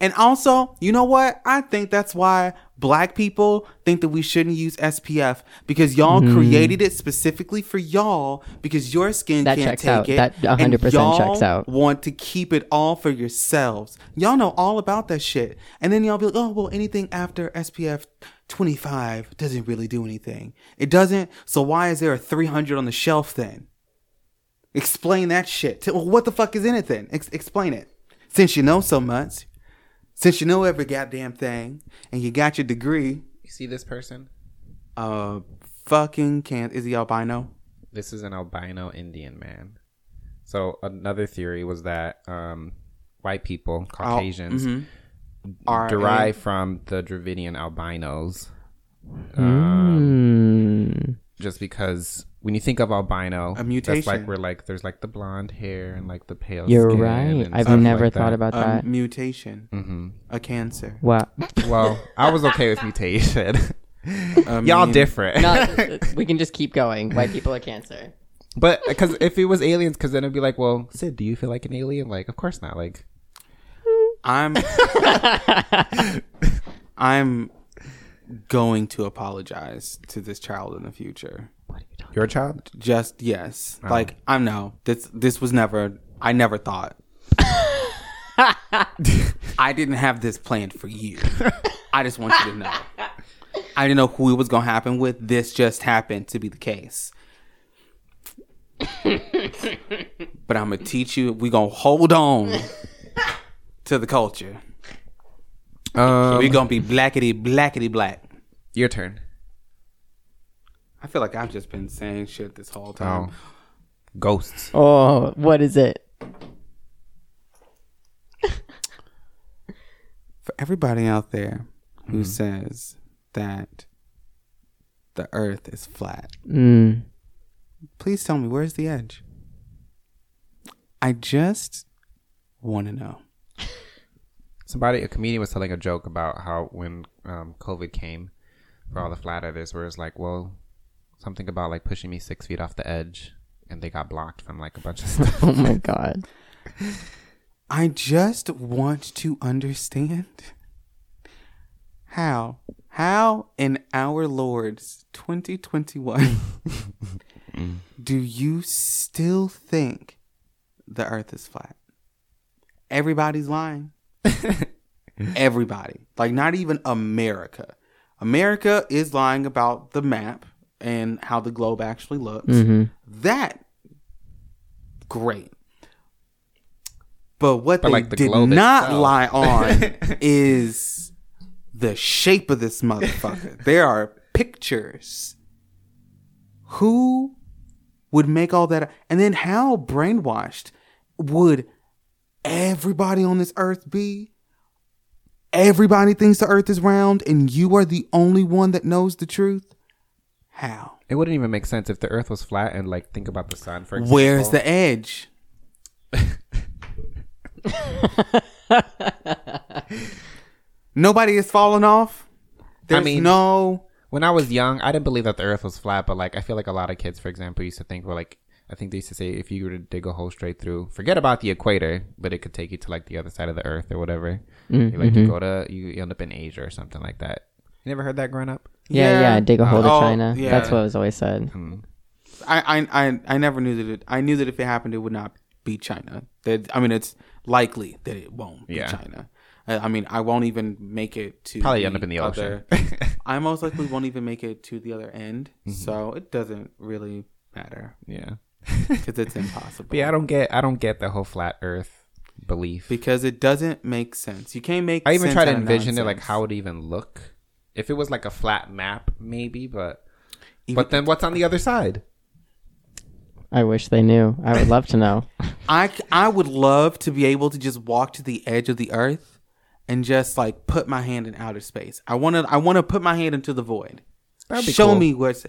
and also, you know what? I think that's why black people think that we shouldn't use SPF because y'all created it specifically for y'all because your skin that can't take out. It. That 100% and y'all checks out. Want to keep it all for yourselves. Y'all know all about that shit. And then y'all be like, oh, well, anything after SPF 25 doesn't really do anything. It doesn't. So why is there a 300 on the shelf then? Explain that shit. What the fuck is in it then? Explain it. Since you know so much, Since you know every goddamn thing and you got your degree. You see this person? Fucking can't. Is he albino? This is an albino Indian man. So another theory was that white people, Caucasians, derive from the Dravidian albinos. Just because when you think of albino, a mutation, that's like we're like there's like the blonde hair and like the pale skin. You're right. I've never thought about that. Mutation, a cancer. What? Well, I was okay with mutation. Y'all different. No, we can just keep going. White people are cancer. But because if it was aliens, because then it'd be like, well, Sid, do you feel like an alien? Like, of course not. Like, I'm going to apologize to this child in the future. What are you talking? Your child? Just yes. Oh. Like I'm no. This was never. I never thought. I didn't have this planned for you. I just want you to know. I didn't know who it was gonna happen with. This just happened to be the case. But I'm gonna teach you. We gonna hold on to the culture. We're gonna be blackety black. Your turn. I feel like I've just been saying shit this whole time. Ghosts. Oh, what is it? For everybody out there who says that the earth is flat, please tell me, where's the edge? I just want to know. A comedian was telling a joke about how when COVID came, for all the flat earthers, where it's like, well, something about like pushing me 6 feet off the edge, and they got blocked from like a bunch of stuff. Oh my God. I just want to understand how in our Lord's 2021 do you still think the earth is flat? Everybody's lying. Everybody. Like, not even America. America is lying about the map and how the globe actually looks. That great. But what they did not lie on is the shape of this motherfucker. There are pictures. Who would make all that? And then how brainwashed would everybody on this earth be? Everybody thinks the earth is round and you are the only one that knows the truth. How? It wouldn't even make sense if the earth was flat and like think about the sun, for example. Where's the edge? Nobody is falling off. There's no. When I was young, I didn't believe that the earth was flat, but like I feel like a lot of kids, for example, used to think we're like, I think they used to say if you were to dig a hole straight through, forget about the equator, but it could take you to like the other side of the earth or whatever. You end up in Asia or something like that. You never heard that growing up? Yeah. Dig a hole to China. Yeah. That's what was always said. I never knew that. I knew that if it happened, it would not be China. It's likely that it won't be China. I won't even make it to probably end up in the ocean. I most likely won't even make it to the other end, so it doesn't really matter. Yeah. Because it's impossible. But yeah, I don't get the whole flat earth belief, because it doesn't make sense. You can't make sense. I even try to envision it, like how it would even look if it was like a flat map, maybe. But then what's on the other side? I wish they knew. I would love to know. I would love to be able to just walk to the edge of the earth and just like put my hand in outer space. I want to put my hand into the void. That'd be cool. Show me where it's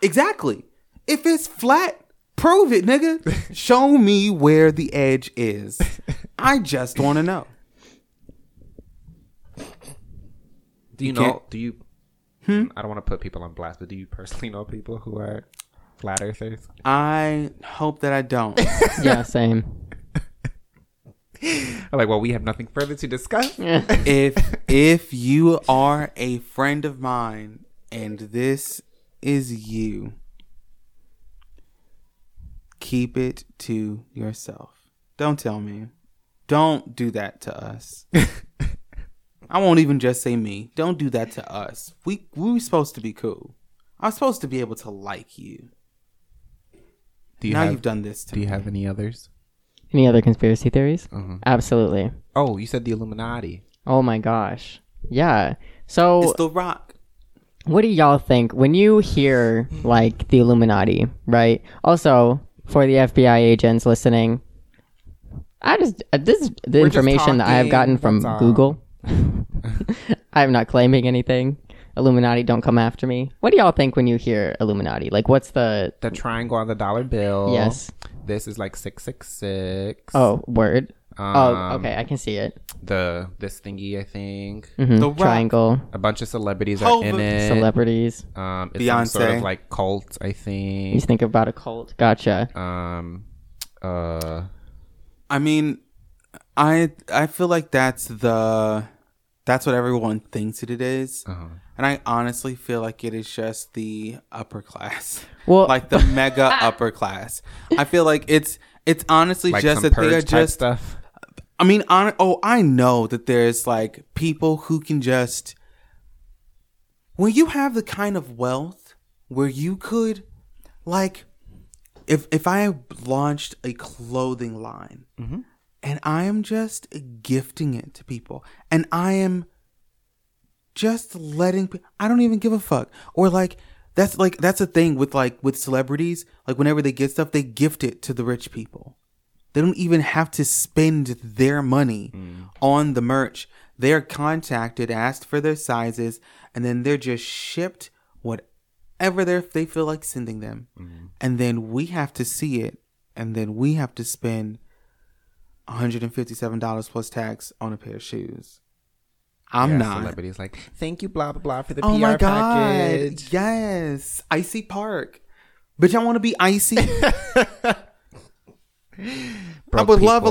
exactly. If it's flat, prove it, nigga. Show me where the edge is. I just want to know. Do you know? I don't want to put people on blast, but do you personally know people who are flat earthers? I hope that I don't. Yeah, same. I'm like, well, we have nothing further to discuss. Yeah. If you are a friend of mine and this is you, keep it to yourself. Don't tell me. Don't do that to us. I won't even just say me. Don't do that to us. We were supposed to be cool. I was supposed to be able to like you. You've done this to me. Do you have any others? Any other conspiracy theories? Absolutely. Oh, you said the Illuminati. Oh my gosh. Yeah. So it's the Rock. What do y'all think when you hear like the Illuminati, right? Also, for the FBI agents listening, I just this is the information that I have gotten from Google. I'm not claiming anything. Illuminati, don't come after me. What do y'all think when you hear Illuminati? Like, what's the triangle on the dollar bill? Yes. This is like 666. Oh, word. Okay, I can see it. This thingy, I think. Mm-hmm. The triangle. A bunch of celebrities are in it. Celebrities. It's Beyonce. Some sort of like cult, I think. You think about a cult. Gotcha. I mean, I feel like that's what everyone thinks it is. Uh-huh. And I honestly feel like it is just the upper class. Well, like the mega upper class. I feel like it's honestly like just that they are just stuff. I mean, I know that there's like people who can just, when you have the kind of wealth where you could, like, if I launched a clothing line, mm-hmm. and I am just gifting it to people, and I am just letting people, I don't even give a fuck, or like. That's the thing with celebrities. Like whenever they get stuff, they gift it to the rich people. They don't even have to spend their money on the merch. They're contacted, asked for their sizes, and then they're just shipped whatever they feel like sending them. Mm. And then we have to see it, and then we have to spend $157 plus tax on a pair of shoes. I'm not. Celebrities like, thank you, blah, blah, blah, for the PR my God. Package. Yes. Icy Park. Bitch, I want to be icy. Broke I would people. Love a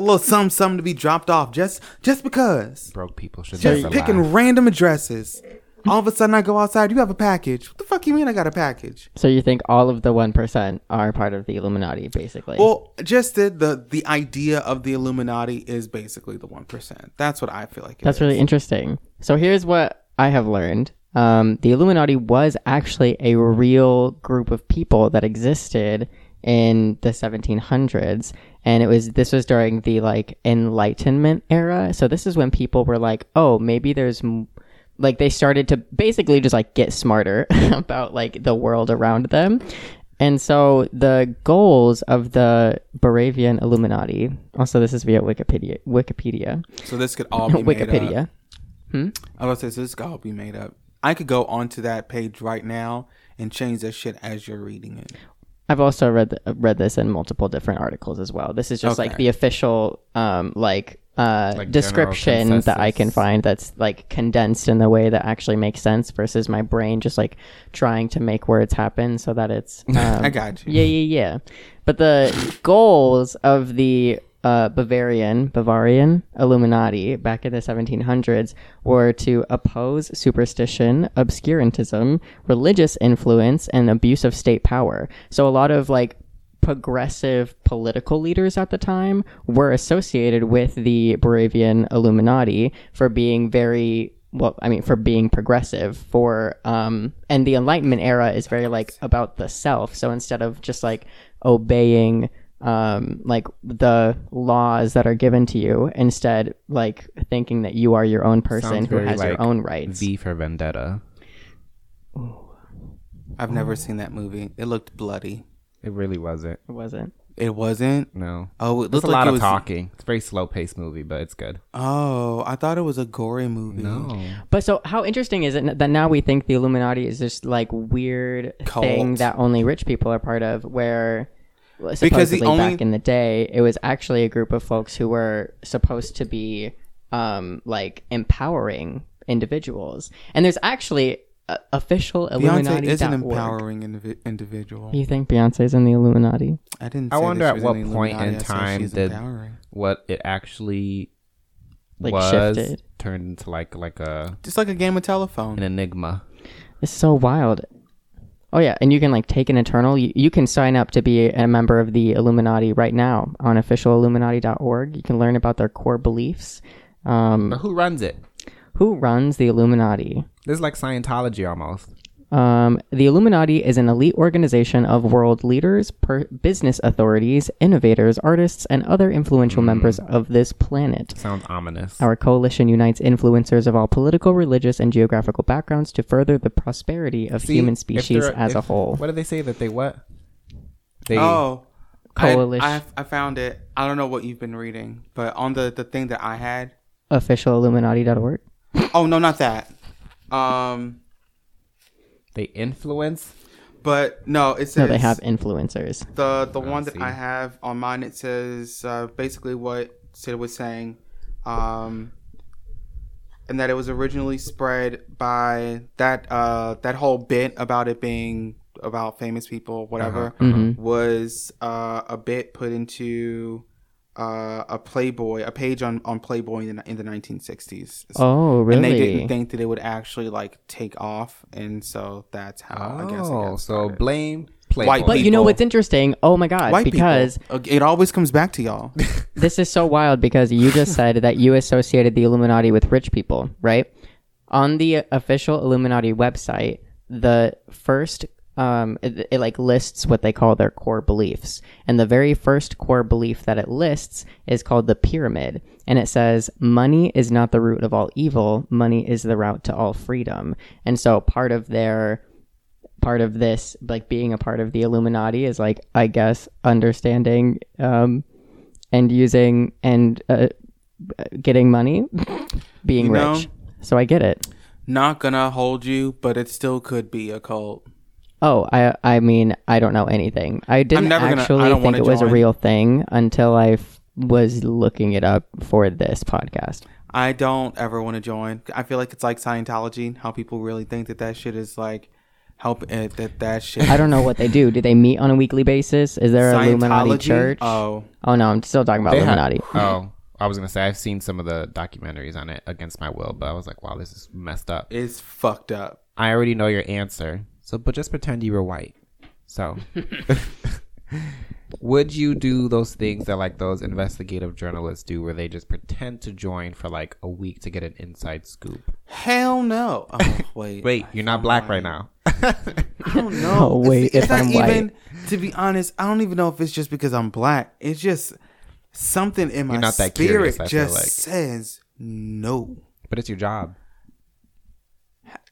little something to be dropped off just because. Broke people should just be picking random addresses. All of a sudden, I go outside. You have a package. What the fuck you mean I got a package? So you think all of the 1% are part of the Illuminati, basically? Well, just the idea of the Illuminati is basically the 1%. That's what I feel like it That's is. Really interesting. So here's what I have learned. The Illuminati was actually a real group of people that existed in the 1700s. And this was during the like Enlightenment era. So this is when people were like, oh, maybe there's... Like they started to basically just like get smarter about like the world around them. And so the goals of the Bavarian Illuminati, also this is via Wikipedia. So this could all be made up. I was going to say, so this could all be made up. I could go onto that page right now and change that shit as you're reading it. I've also read this in multiple different articles as well. This is just like the official description that I can find that's like condensed in the way that actually makes sense versus my brain just like trying to make words happen so that it's I got you. Yeah. But the goals of the Bavarian Illuminati back in the 1700s were to oppose superstition, obscurantism, religious influence, and abuse of state power. So a lot of like progressive political leaders at the time were associated with the Bavarian Illuminati for being for being progressive and the Enlightenment era is very like about the self. So instead of just like obeying like the laws that are given to you, instead like thinking that you are your own person who has like your own rights. V for Vendetta. Ooh. I've never seen that movie. It looked bloody. It really wasn't. It wasn't? No. Oh, it looked like a lot of talking. It's a very slow-paced movie, but it's good. Oh, I thought it was a gory movie. No. But so how interesting is it that now we think the Illuminati is just like weird cult thing that only rich people are part of, where supposedly back in the day, it was actually a group of folks who were supposed to be like empowering individuals. And there's actually... official Illuminati. Beyonce is an empowering individual. You think Beyonce's in the Illuminati? I didn't. I wonder at what point in time did what it actually like was shifted. Turned into like a just like a game of telephone, an enigma. It's so wild. Oh yeah, and you can like take an eternal. You can sign up to be a member of the Illuminati right now on officialilluminati.org. You can learn about their core beliefs. But who runs it? Who runs the Illuminati? This is like Scientology almost. The Illuminati is an elite organization of world leaders, business authorities, innovators, artists, and other influential members of this planet. Sounds ominous. Our coalition unites influencers of all political, religious, and geographical backgrounds to further the prosperity of human species as a whole. What do they say that they what? They coalition. I found it. I don't know what you've been reading, but on the thing that I had. officialilluminati.org. Oh, no, not that. They influence, but no, it says no. They have influencers. The one that I have on mine, it says basically what Sid was saying, and that it was originally spread by that that whole bit about it being about famous people, whatever, was a bit put into a page on Playboy in the 1960s. Oh, really? And they didn't think that it would actually like take off, and so that's how I guess. Oh, so blame Playboy. White people. But you know what's interesting? Oh my God, because it always comes back to y'all. This is so wild because you just said that you associated the Illuminati with rich people, right? On the official Illuminati website, the first it like lists what they call their core beliefs, and the very first core belief that it lists is called the pyramid, and it says money is not the root of all evil, money is the route to all freedom. And so part of this, like being a part of the Illuminati, is like I guess understanding and using and getting money, being rich. So I get it. Not gonna hold you, but it still could be a cult. Oh, I mean, I don't know anything. I didn't actually think it was a real thing until I was looking it up for this podcast. I don't ever want to join. I feel like it's like Scientology, how people really think that that shit is like that shit. I don't know what they do. Do they meet on a weekly basis? Is there an Illuminati church? Oh no, I'm still talking about Illuminati. I was going to say, I've seen some of the documentaries on it against my will, but I was like, wow, this is messed up. It's fucked up. I already know your answer. So, but just pretend you were white. So, would you do those things that like those investigative journalists do where they just pretend to join for like a week to get an inside scoop? Hell no. Oh, wait. You're not black right now. I don't know. Oh, wait, if I'm white. Even, to be honest, I don't even know if it's just because I'm black. It's just something in my spirit curious, just like. Says no. But it's your job.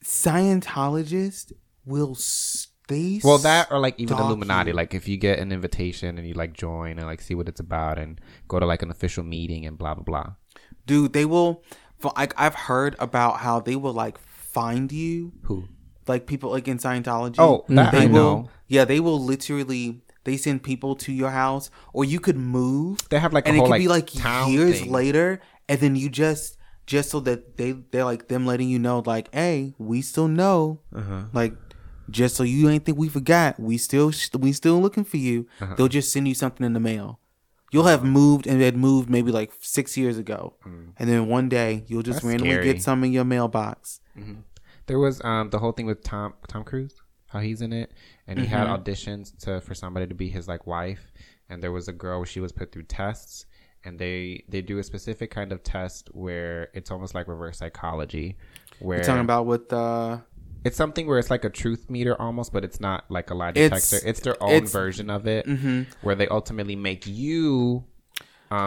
Scientologist? Will space? Well, that or like even Illuminati. Like if you get an invitation and you like join and like see what it's about and go to like an official meeting and blah blah blah. Dude, they will. Like I've heard about how they will like find you. Who? Like people like in Scientology. Oh, that they know. Yeah, they will literally. They send people to your house, or you could move. They have like, and a whole, it could be like years thing. Later, and then you just so that they're like them letting you know like, hey, we still know, like. Just so you ain't think we forgot, we still looking for you. They'll just send you something in the mail. You'll have moved and had moved maybe like 6 years ago, and then one day you'll just get some in your mailbox. There was the whole thing with Tom Cruise, how he's in it, and he had auditions for somebody to be his like wife, and there was a girl where she was put through tests, and they do a specific kind of test where it's almost like reverse psychology. Where you're talking about with it's something where it's like a truth meter almost, but it's not like a lie detector. It's their own version of it, where they ultimately make you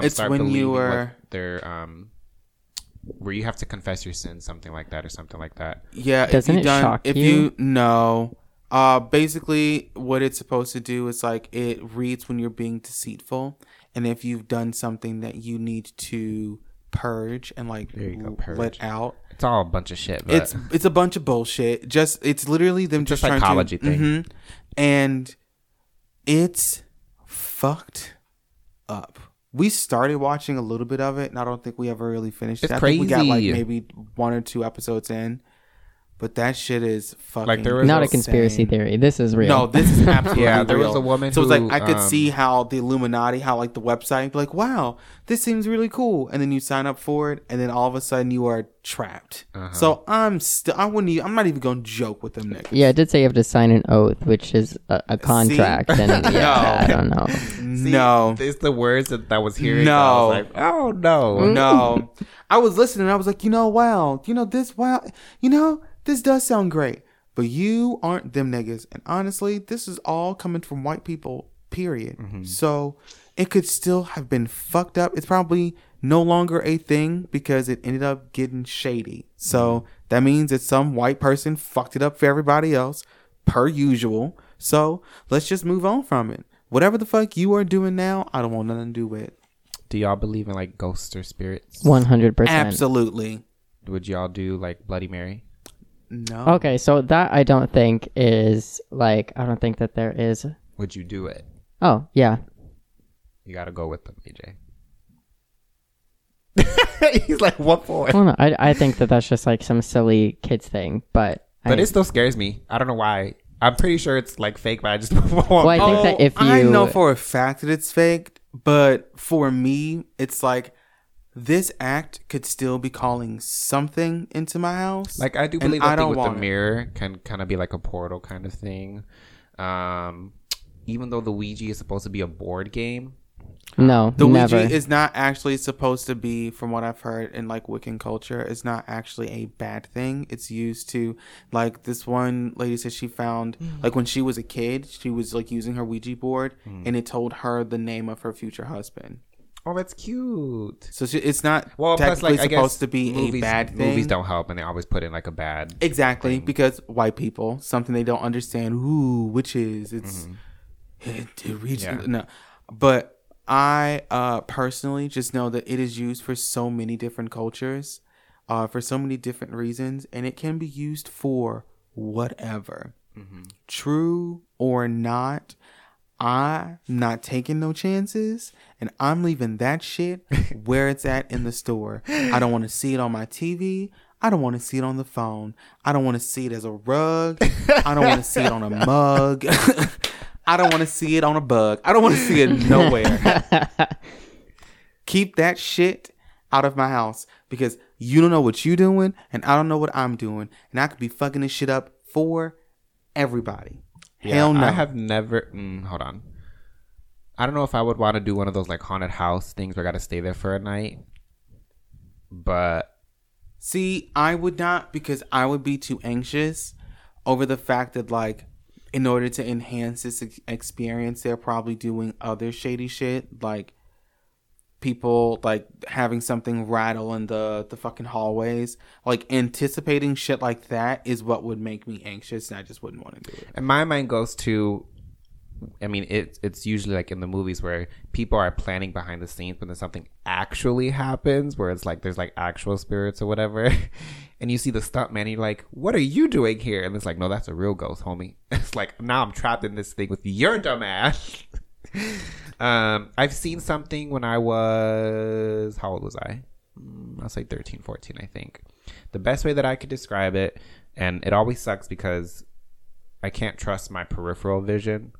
start believing what their where you have to confess your sins, something like that. Yeah, doesn't it shock you? If you know, basically what it's supposed to do is like it reads when you're being deceitful, and if you've done something that you need to purge and like let out. It's all a bunch of shit. But it's a bunch of bullshit. Just it's literally them it's just a psychology thing, and it's fucked up. We started watching a little bit of it, and I don't think we ever really finished it. I think we got like maybe one or two episodes in, but that shit is fucking like there was not a conspiracy theory. This is real. No, this is absolutely real. There was a woman. So it's like I could see how the Illuminati, how like the website, be like, wow, this seems really cool, and then you sign up for it, and then all of a sudden you are trapped. So I'm not even gonna joke with them niggas. Yeah, I did say you have to sign an oath, which is a contract. And yeah, I don't know. It's the words that I was hearing. No, I was like, oh no. I was listening. I was like, you know, wow, this does sound great. But you aren't them niggas. And honestly, this is all coming from white people, period. Mm-hmm. So it could still have been fucked up. It's probably no longer a thing because it ended up getting shady. So that means that some white person fucked it up for everybody else, per usual. So let's just move on from it. Whatever the fuck you are doing now, I don't want nothing to do with. Do y'all believe in like ghosts or spirits? 100%. Absolutely. Would y'all do like Bloody Mary? No. Okay, so that I don't think is like, I don't think that there is. Would you do it? Oh, yeah. You got to go with them, AJ. He's like, what for? Well, no, I think that that's just like some silly kids thing, but it still scares me. I don't know why. I'm pretty sure it's like fake, but I just don't want. Well, I think that if you, I know for a fact that it's fake, but for me, it's like, this act could still be calling something into my house. Like, I do believe that thing with the mirror can kind of be like a portal kind of thing. Even though the Ouija is supposed to be a board game. No, the Ouija is not actually supposed to be, from what I've heard in like Wiccan culture, it's not actually a bad thing. It's used to, like, this one lady said she found, like, when she was a kid, she was like using her Ouija board and it told her the name of her future husband. Oh, that's cute. So it's not technically plus, like, supposed to be movies, a bad thing. Movies don't help, and they always put in like a bad exactly thing. Because white people, something they don't understand. Ooh, witches. It's no, but I personally just know that it is used for so many different cultures, for so many different reasons, and it can be used for whatever, true or not. I'm not taking no chances, and I'm leaving that shit where it's at in the store. I don't want to see it on my TV. I don't want to see it on the phone. I don't want to see it as a rug. I don't want to see it on a mug. I don't want to see it on a bug. I don't want to see it nowhere. Keep that shit out of my house, because you don't know what you're doing, and I don't know what I'm doing, and I could be fucking this shit up for everybody. Yeah, hell no. I have never... hold on. I don't know if I would want to do one of those like haunted house things where I got to stay there for a night. But... see, I would not, because I would be too anxious over the fact that, like, in order to enhance this experience, they're probably doing other shady shit. Like, people, like, having something rattle in the fucking hallways. Like, anticipating shit like that is what would make me anxious, and I just wouldn't want to do it. And my mind goes to, I mean, it's usually like in the movies where people are planning behind the scenes, but then something actually happens where it's like there's like actual spirits or whatever, and you see the stuntman and you're like, what are you doing here? And it's like, no, that's a real ghost, homie. It's like, now I'm trapped in this thing with your dumb ass. I've seen something when I was, how old was I? I'll say 13, 14, I think. The best way that I could describe it, and it always sucks because I can't trust my peripheral vision,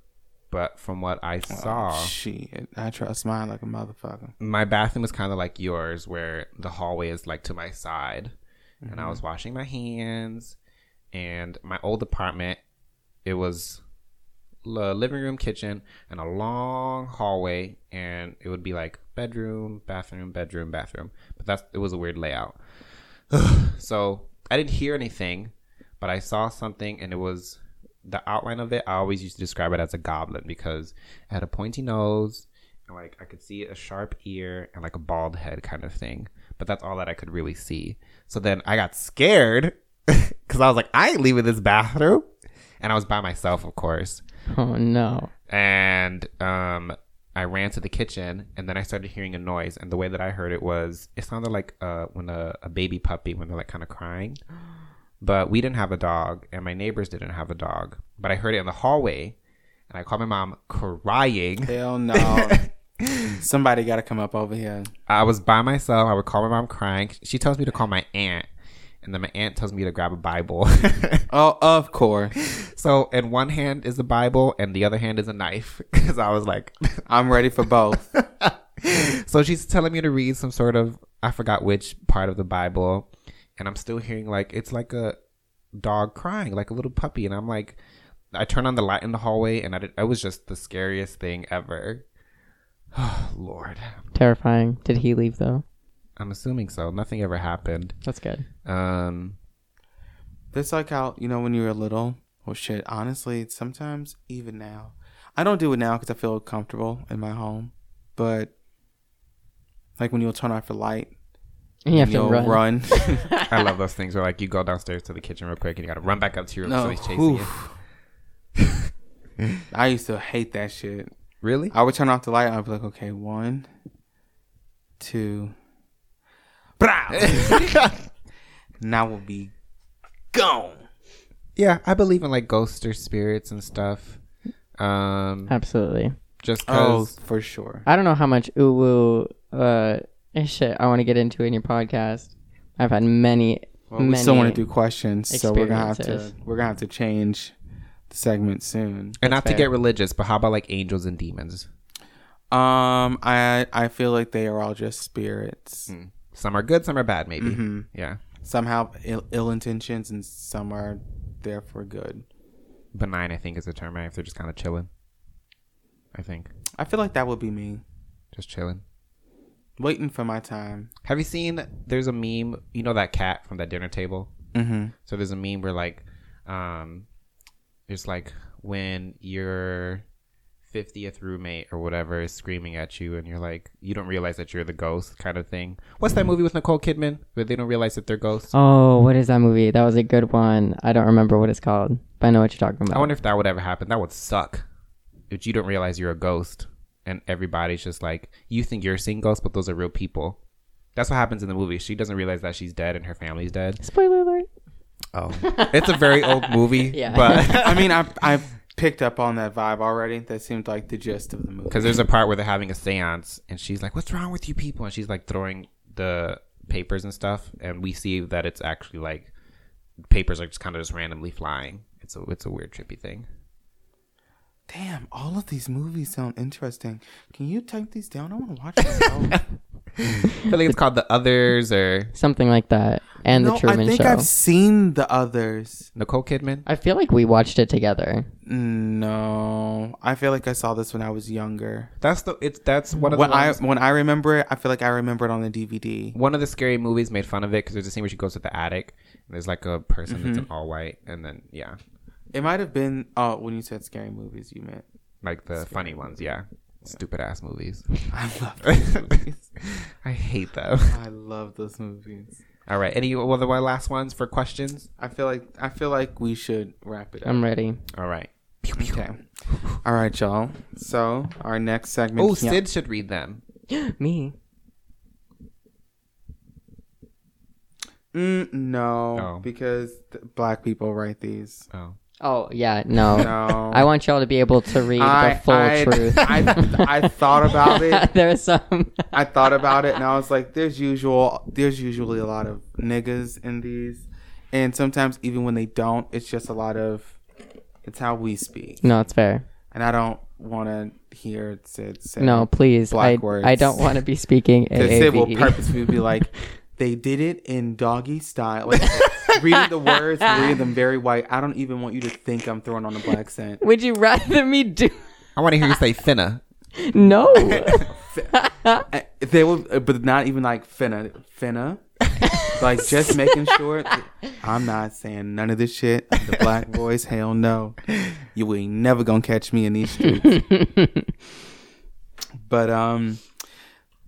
but from what I saw... oh, shit. I trust mine like a motherfucker. My bathroom was kind of like yours, where the hallway is like to my side, and I was washing my hands, and my old apartment, it was... living room, kitchen, and a long hallway, and it would be like bedroom, bathroom, bedroom, bathroom. But it was a weird layout. So I didn't hear anything, but I saw something, and it was the outline of it. I always used to describe it as a goblin because it had a pointy nose, and like I could see a sharp ear and like a bald head kind of thing. But that's all that I could really see. So then I got scared because I was like, I ain't leaving this bathroom, and I was by myself, of course. Oh, no. And I ran to the kitchen, and then I started hearing a noise. And the way that I heard it was, it sounded like when a baby puppy, when they're like kind of crying. But we didn't have a dog, and my neighbors didn't have a dog. But I heard it in the hallway, and I called my mom crying. Hell no. Somebody got to come up over here. I was by myself. I would call my mom crying. She tells me to call my aunt. And then my aunt tells me to grab a Bible. Oh, of course. So in one hand is the Bible and the other hand is a knife. Because I was like... I'm ready for both. So she's telling me to read some sort of... I forgot which part of the Bible. And I'm still hearing like... it's like a dog crying, like a little puppy. And I'm like... I turn on the light in the hallway and it was just the scariest thing ever. Oh, Lord. Terrifying. Did he leave though? I'm assuming so. Nothing ever happened. That's good. That's like how, you know, when you were little. Well, shit, honestly, sometimes even now. I don't do it now because I feel comfortable in my home. But like when you'll turn off the light. And you have to run. I love those things where like you go downstairs to the kitchen real quick and you got to run back up to your room so he's chasing you. I used to hate that shit. Really? I would turn off the light and I'd be like, okay, 1, 2. Now we'll be gone. Yeah, I believe in like ghosts or spirits and stuff. Absolutely. Just cause. Oh, for sure. I don't know how much uwu shit I want to get into in your podcast. I've had many. Well, we still want to do questions, so we're gonna have to change the segment soon. And not to get religious, but how about like angels and demons? I feel like they are all just spirits. Mm. Some are good, some are bad, maybe. Mm-hmm. Yeah. Some have ill intentions, and some are there for good. Benign, I think, is the term. Right? If they're just kind of chilling, I think. I feel like that would be me. Just chilling. Waiting for my time. Have you seen, there's a meme, you know that cat from that dinner table? Mm-hmm. So there's a meme where like, it's like when your 50th roommate or whatever is screaming at you and you're like, you don't realize that you're the ghost kind of thing. What's that movie with Nicole Kidman where they don't realize that they're ghosts? Oh, what is that movie? That was a good one. I don't remember what it's called, but I know what you're talking about. I wonder if that would ever happen. That would suck if you don't realize you're a ghost. And everybody's just like, you think you're seeing ghosts, but those are real people. That's what happens in the movie. She doesn't realize that she's dead and her family's dead. Spoiler alert. Oh. It's a very old movie. Yeah. But I mean, I've picked up on that vibe already. That seemed like the gist of the movie. Because there's a part where they're having a seance and she's like, what's wrong with you people? And she's like throwing the papers and stuff. And we see that it's actually like papers are just kind of just randomly flying. It's a weird, trippy thing. Damn, all of these movies sound interesting. Can you type these down? I want to watch them. I think it's called The Others or something like that. And The Truman Show. I think I've seen The Others. Nicole Kidman? I feel like we watched it together. No. I feel like I saw this when I was younger. That's one of the ones. When I remember it, I feel like I remember it on the DVD. One of the scary movies made fun of it because there's a scene where she goes to the attic. And there's like a person that's in all white. And then, yeah. It might have been, when you said scary movies, you meant like the funny ones, yeah. Stupid ass movies. I love those movies. I hate them. I love those movies. All right, any other last ones for questions? I feel like we should wrap it up. I'm ready. All right. Okay. All right, y'all. So our next segment. Oh, Sid should read them. Me. No, because black people write these. Oh, yeah, no. I want y'all to be able to read the full truth. I thought about it. I thought about it, and I was like, there's usually a lot of niggas in these. And sometimes, even when they don't, it's just a lot of, it's how we speak. No, it's fair. And I don't want to hear it say no, please, black words. I don't want to be speaking AAVE. Sid will purposefully be like, they did it in doggy style. Like, reading the words, reading them very white. I don't even want you to think I'm throwing on a black accent. Would you rather me do? I want to hear you say finna. No. They will, but not even like finna. Finna. Like just making sure. I'm not saying none of this shit. The black voice, hell no. You ain't never gonna catch me in these streets. But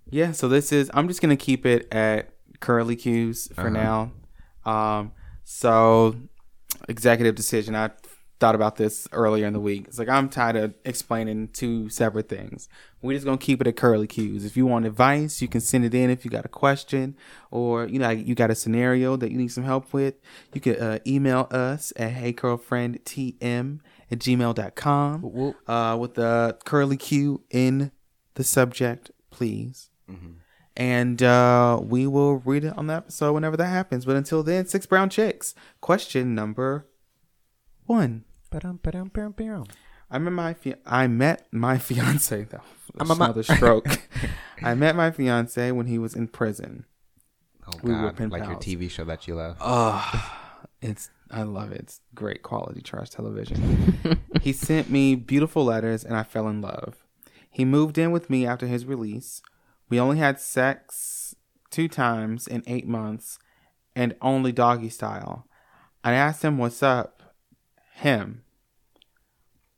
yeah. So this is. I'm just gonna keep it at curly cues for now. So executive decision. I thought about this earlier in the week. It's like, I'm tired of explaining two separate things. We're just going to keep it at curly cues. If you want advice, you can send it in. If you got a question or, you know, you got a scenario that you need some help with, you can email us at heycurlfriendtm@gmail.com with a curly cue in the subject, please. Mm-hmm. And we will read it on the episode whenever that happens. But until then, 6 brown chicks. Question number 1. I met my fiance though. That's another stroke. I met my fiance when he was in prison. Oh God! We were pen pals. Your TV show that you love. I love it. It's great quality trash television. He sent me beautiful letters, and I fell in love. He moved in with me after his release. We only had sex 2 times in 8 months and only doggy style. I asked him what's up. Him.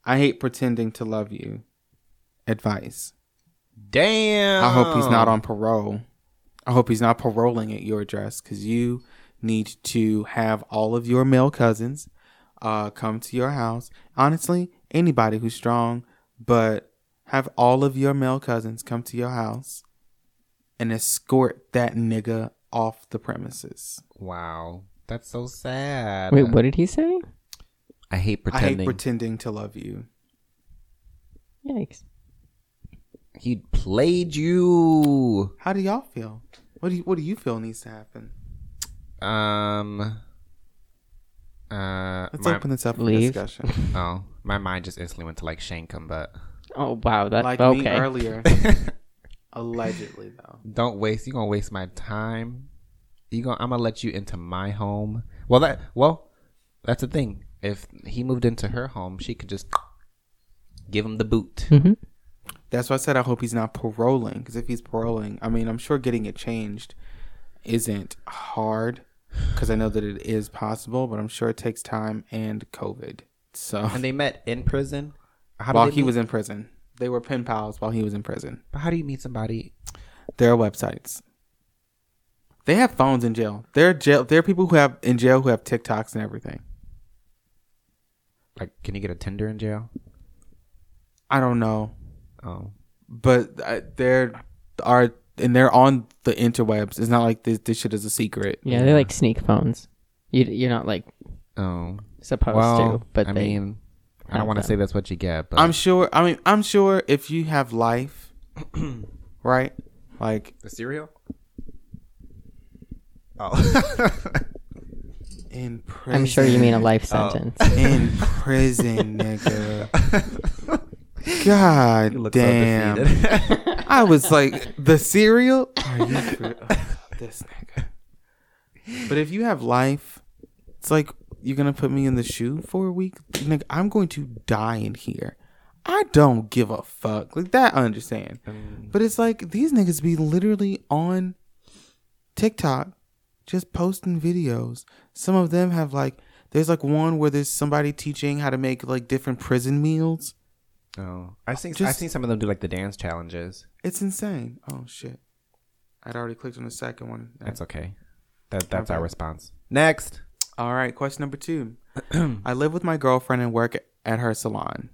I hate pretending to love you. Advice. Damn. I hope he's not on parole. I hope he's not paroling at your address, because you need to have all of your male cousins come to your house. Honestly, anybody who's strong, but have all of your male cousins come to your house and escort that nigga off the premises. Wow. That's so sad. Wait, what did he say? I hate pretending to love you. Yikes. He played you. How do y'all feel? What do you feel needs to happen? Let's open this up for discussion. Oh, my mind just instantly went to like Shankum, but oh wow, that's like okay. Me earlier. Allegedly though. Don't waste. You're gonna waste my time. I'm gonna let you into my home. Well, that's the thing. If he moved into her home, she could just give him the boot. Mm-hmm. That's why I said I hope he's not paroling. Because if he's paroling, I mean, I'm sure getting it changed isn't hard. Because I know that it is possible, but I'm sure it takes time and COVID. So. And they met in prison? While he was in prison. They were pen pals while he was in prison. But how do you meet somebody? There are websites. They have phones in jail. There are people who have TikToks and everything. Like, can you get a Tinder in jail? I don't know. Oh. But they're on the interwebs. It's not like this shit is a secret. Yeah, they're like sneak phones. You're not like supposed to. But I don't want to say that's what you get. But I'm sure if you have life, right? Like the cereal. Oh. In prison. I'm sure you mean a life sentence. Oh. In prison, nigga. God damn. I was like, the cereal? Are you for this nigga? But if you have life, it's like, you're going to put me in the shoe for a week? Nigga, I'm going to die in here. I don't give a fuck. Like, that I understand. But it's like, these niggas be literally on TikTok just posting videos. Some of them have like, there's like one where there's somebody teaching how to make like different prison meals. Oh, I've seen some of them do like the dance challenges. It's insane. Oh shit, I'd already clicked on the second one. That's okay. That's okay. Our response. Next. All right, question number 2. I live with my girlfriend and work at her salon.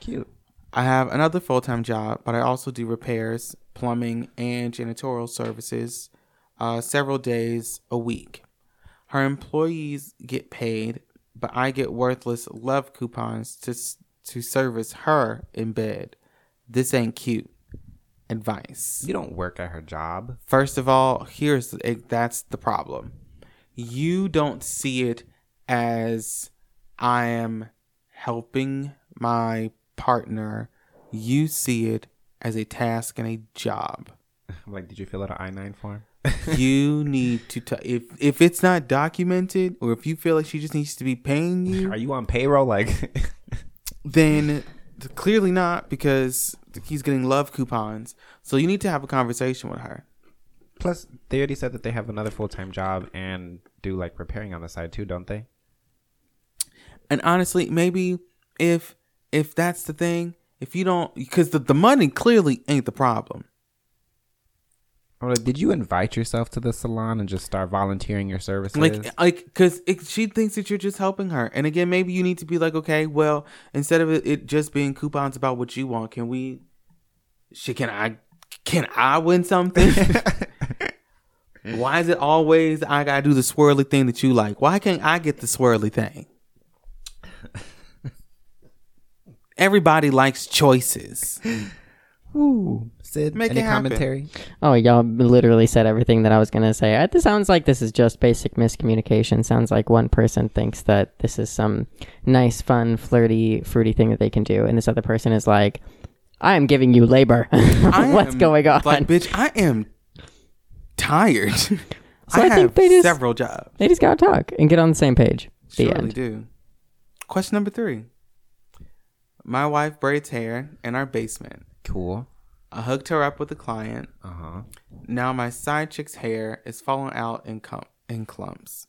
Cute. I have another full-time job, but I also do repairs, plumbing, and janitorial services several days a week. Her employees get paid, but I get worthless love coupons to service her in bed. This ain't cute. Advice. You don't work at her job. First of all, that's the problem. You don't see it as I am helping my partner. You see it as a task and a job. Like, did you fill out an I-9 form? You need to if it's not documented, or if you feel like she just needs to be paying you. Are you on payroll? Like... Then clearly not, because he's getting love coupons. So you need to have a conversation with her. Plus, they already said that they have another full-time job and do like repairing on the side too, don't they? And honestly, maybe if that's the thing, if you don't, because the money clearly ain't the problem. Like, did you invite yourself to the salon and just start volunteering your services? Like, because she thinks that you're just helping her. And again, maybe you need to be like, okay, well, instead of it just being coupons about what you want, can I win something? Why is it always I gotta do the swirly thing that you like? Why can't I get the swirly thing? Everybody likes choices. Ooh, Sid, make any commentary? Oh, y'all literally said everything that I was going to say. It sounds like this is just basic miscommunication. Sounds like one person thinks that this is some nice, fun, flirty, fruity thing that they can do. And this other person is like, I am giving you labor. What's going on? Like, bitch, I am tired. So I think they have several jobs. They just got to talk and get on the same page. Surely do. Question number 3. My wife braids hair in our basement. Cool. I hooked her up with a client. Uh-huh. Now my side chick's hair is falling out in clumps.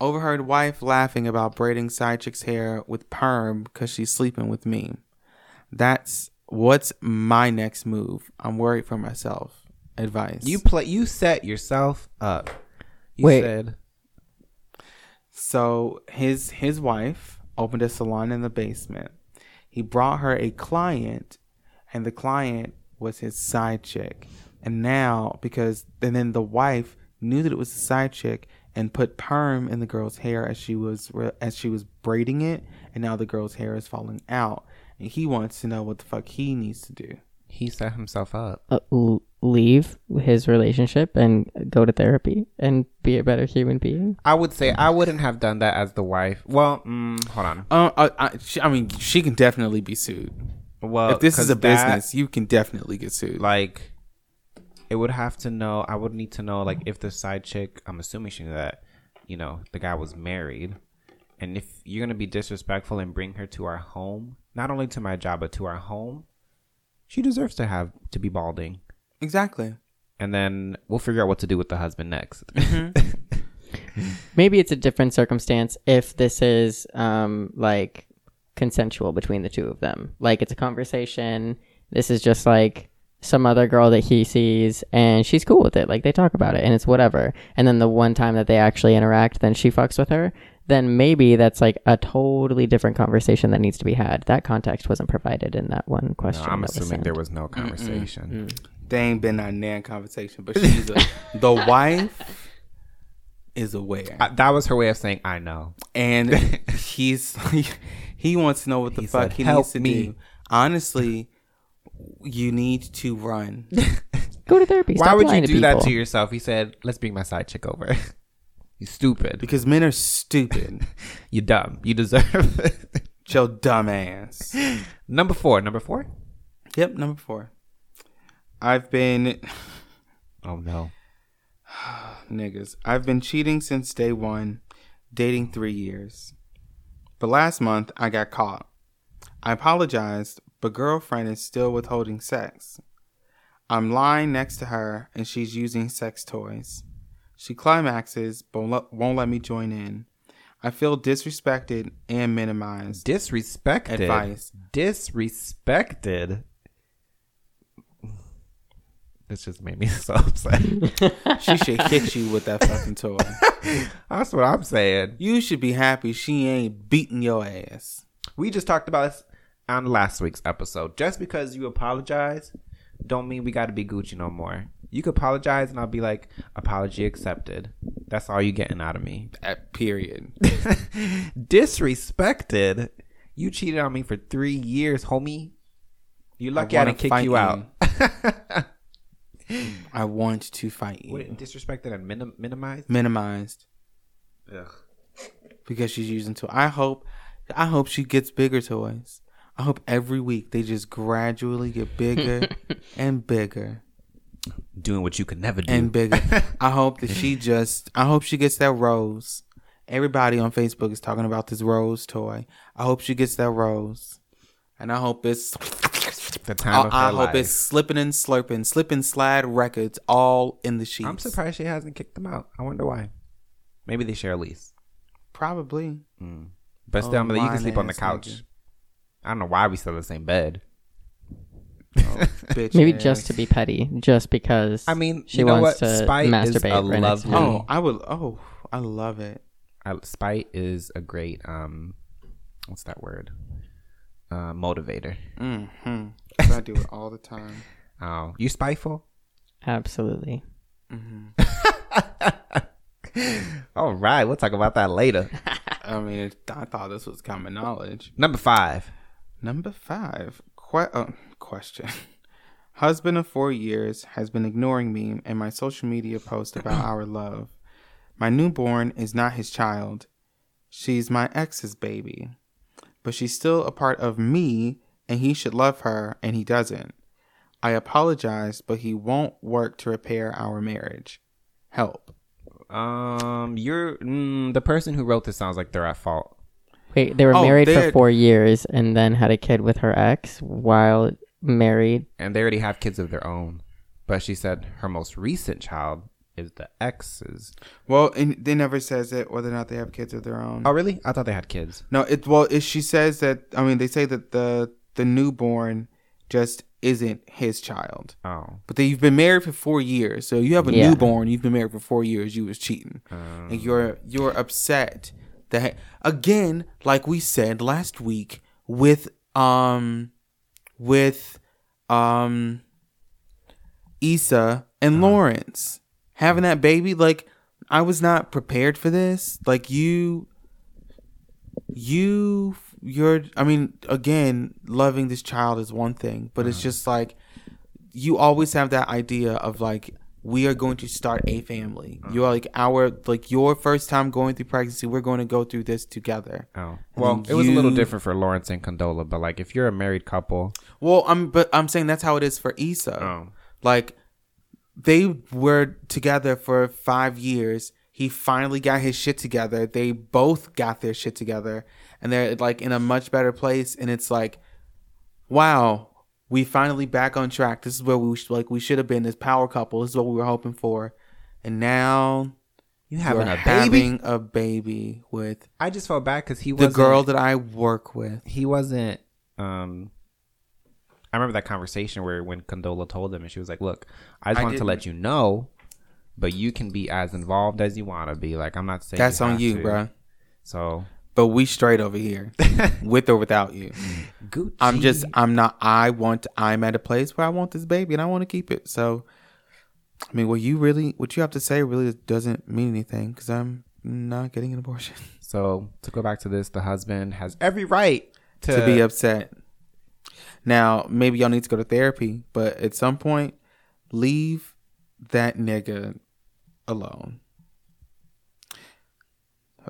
Overheard wife laughing about braiding side chick's hair with perm because she's sleeping with me. That's what's my next move. I'm worried for myself. Advice. You set yourself up. So his wife opened a salon in the basement. He brought her a client, and the client was his side chick. And now, then the wife knew that it was a side chick and put perm in the girl's hair as she was braiding it, and now the girl's hair is falling out. And he wants to know what the fuck he needs to do. He set himself up. Leave his relationship and go to therapy and be a better human being. I would say I wouldn't have done that as the wife. Well, hold on. She can definitely be sued. Well, if this is a business, you can definitely get sued. Like, it would have to know. I would need to know, like, if the side chick. I'm assuming she knew that, you know, the guy was married, and if you're gonna be disrespectful and bring her to our home, not only to my job but to our home, she deserves to have to be balding. Exactly. And then we'll figure out what to do with the husband next. Mm-hmm. Maybe it's a different circumstance if this is like consensual between the two of them. Like, it's a conversation. This is just like some other girl that he sees and she's cool with it. Like, they talk about it and it's whatever. And then the one time that they actually interact, then she fucks with her. Then maybe that's like a totally different conversation that needs to be had. That context wasn't provided in that one question. No, I'm assuming there was no conversation. Mm-mm. They ain't been a nan conversation, but the wife is aware. That was her way of saying, I know. And he wants to know what the fuck he needs to do. Honestly, you need to run. Go to therapy. Why would you do that to yourself? He said, let's bring my side chick over. You stupid. Because men are stupid. You dumb. You deserve it. Your dumb ass. Number four? Yep, number four. I've been... Oh, no. Niggas. I've been cheating since day one, dating 3 years. But last month, I got caught. I apologized, but girlfriend is still withholding sex. I'm lying next to her, and she's using sex toys. She climaxes, but won't let me join in. I feel disrespected and minimized. Disrespected? Advice. Disrespected? This just made me so upset. She should hit you with that fucking toy. That's what I'm saying. You should be happy she ain't beating your ass. We just talked about this on last week's episode. Just because you apologize don't mean we got to be Gucci no more. You could apologize and I'll be like, apology accepted. That's all you getting out of me. Period. Disrespected? You cheated on me for 3 years, homie. You're lucky I didn't kick you out. I want to fight you. What, disrespected and minimized? Minimized. Ugh. Because she's using toys. I hope she gets bigger toys. I hope every week they just gradually get bigger and bigger. Doing what you could never do. And bigger. I hope she gets that rose. Everybody on Facebook is talking about this rose toy. I hope she gets that rose. And I hope it's... The time of her I life. Hope it's slipping and slurping, slip and slide records all in the sheets. I'm surprised she hasn't kicked them out. I wonder why. Maybe they share a lease. Probably. But still, you can sleep on the couch. Nigga. I don't know why we still in the same bed. Oh, bitch. Maybe ass. Just to be petty, just because. I mean, she wants to spite masturbate. Lovely. Oh, I would. Oh, I love it. Spite is a great. What's that word? Motivator. Mm-hmm. So I do it all the time. Oh, you spiteful? Absolutely. Mm-hmm. All right, we'll talk about that later. I thought this was common knowledge. Number five. Question. Husband of 4 years has been ignoring me and my social media post about our love. My newborn is not his child. She's my ex's baby. But she's still a part of me, and he should love her, and he doesn't. I apologize, but he won't work to repair our marriage. Help. You're the person who wrote this sounds like they're at fault. Wait, they were married for 4 years and then had a kid with her ex while married. And they already have kids of their own. But she said her most recent child It's the exes. Well, and they never says it whether or not they have kids of their own. Oh, really? I thought they had kids. No, it. Well, it, she says that. I mean, they say that the newborn just isn't his child. Oh. But you've been married for 4 years, so you have a newborn. You've been married for 4 years. You was cheating, and you're upset that again, like we said last week with Issa and Lawrence. Having that baby, like, I was not prepared for this. Like, you're, I mean, again, loving this child is one thing, but it's just like, you always have that idea of like, we are going to start a family. You're like, your first time going through pregnancy, we're going to go through this together. Oh. Well, it was a little different for Lawrence and Condola, but like, if you're a married couple. Well, I'm saying that's how it is for Issa. Oh. Like, they were together for 5 years. He finally got his shit together. They both got their shit together. And they're like in a much better place. And it's like, wow, we finally back on track. This is where we should have been, this power couple. This is what we were hoping for. And now you're having a baby with. I just felt bad because he was the girl that I work with. He wasn't. I remember that conversation when Condola told him, and she was like, look, I just wanted to let you know, but you can be as involved as you want to be. Like, I'm not saying that's on you, bro. So, but we straight over here with or without you. Gucci. I'm at a place where I want this baby and I want to keep it. So, I mean, what you have to say really doesn't mean anything because I'm not getting an abortion. So to go back to this, the husband has every right to be upset. Now, maybe y'all need to go to therapy, but at some point, leave that nigga alone.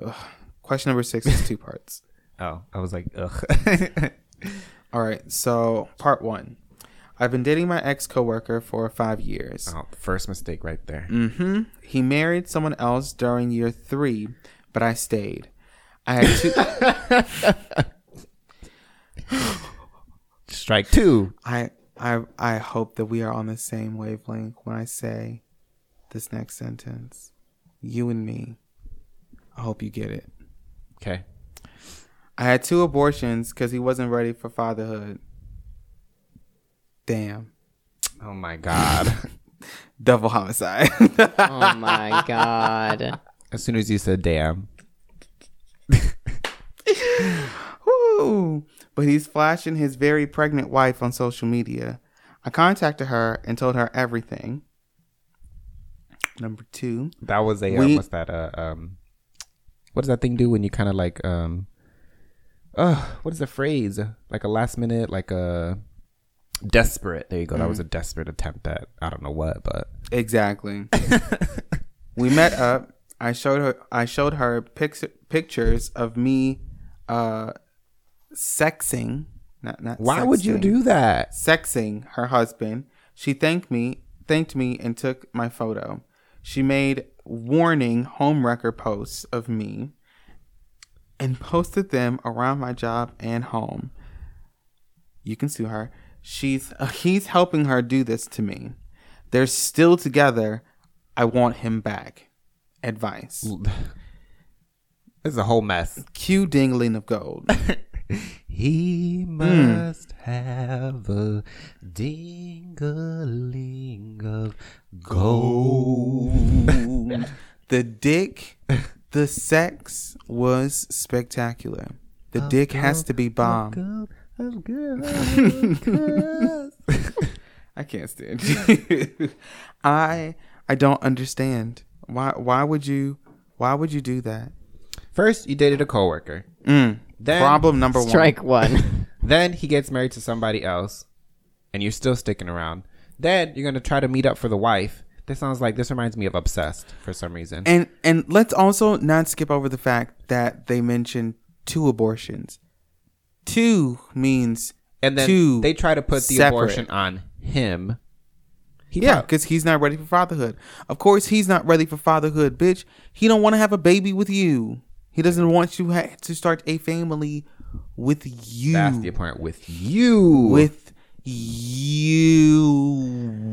Ugh. Question number 6 is 2 parts. Oh, I was like, ugh. All right, so part 1. I've been dating my ex-coworker for 5 years. Oh, first mistake right there. Mm-hmm. He married someone else during year 3, but I stayed. I had 2... Strike 2. I hope that we are on the same wavelength when I say this next sentence. You and me. I hope you get it. Okay. I had 2 abortions because he wasn't ready for fatherhood. Damn. Oh, my God. Double homicide. Oh, my God. As soon as you said damn. Woo. But he's flashing his very pregnant wife on social media. I contacted her and told her everything. Number 2. That was what's that? What does that thing do when you kind of like, what is the phrase? Like a last minute, like a desperate. There you go. Mm-hmm. That was a desperate attempt at, I don't know what, but. Exactly. We met up. I showed her pictures of me, sexing, not why sexting, would you do that? Sexing her husband. She thanked me and took my photo. She made warning home wrecker posts of me and posted them around my job and home. You can sue her. He's helping her do this to me. They're still together. I want him back. Advice. It's a whole mess. Cue dingling of gold. He must have a ding-a-ling of gold. The dick, the sex was spectacular. The dick has to be bomb. I'm good. I can't stand you. I don't understand. Why would you do that? First, you dated a coworker. Then, problem number 1. Strike 1. Then he gets married to somebody else, and you're still sticking around. Then you're going to try to meet up for the wife. This reminds me of Obsessed for some reason. And let's also not skip over the fact that they mentioned 2 abortions. 2 means and then 2 they try to put the abortion on him. Because he's not ready for fatherhood. Of course, he's not ready for fatherhood, bitch. He don't want to have a baby with you. He doesn't want you to start a family with you. That's the point. With you. With you.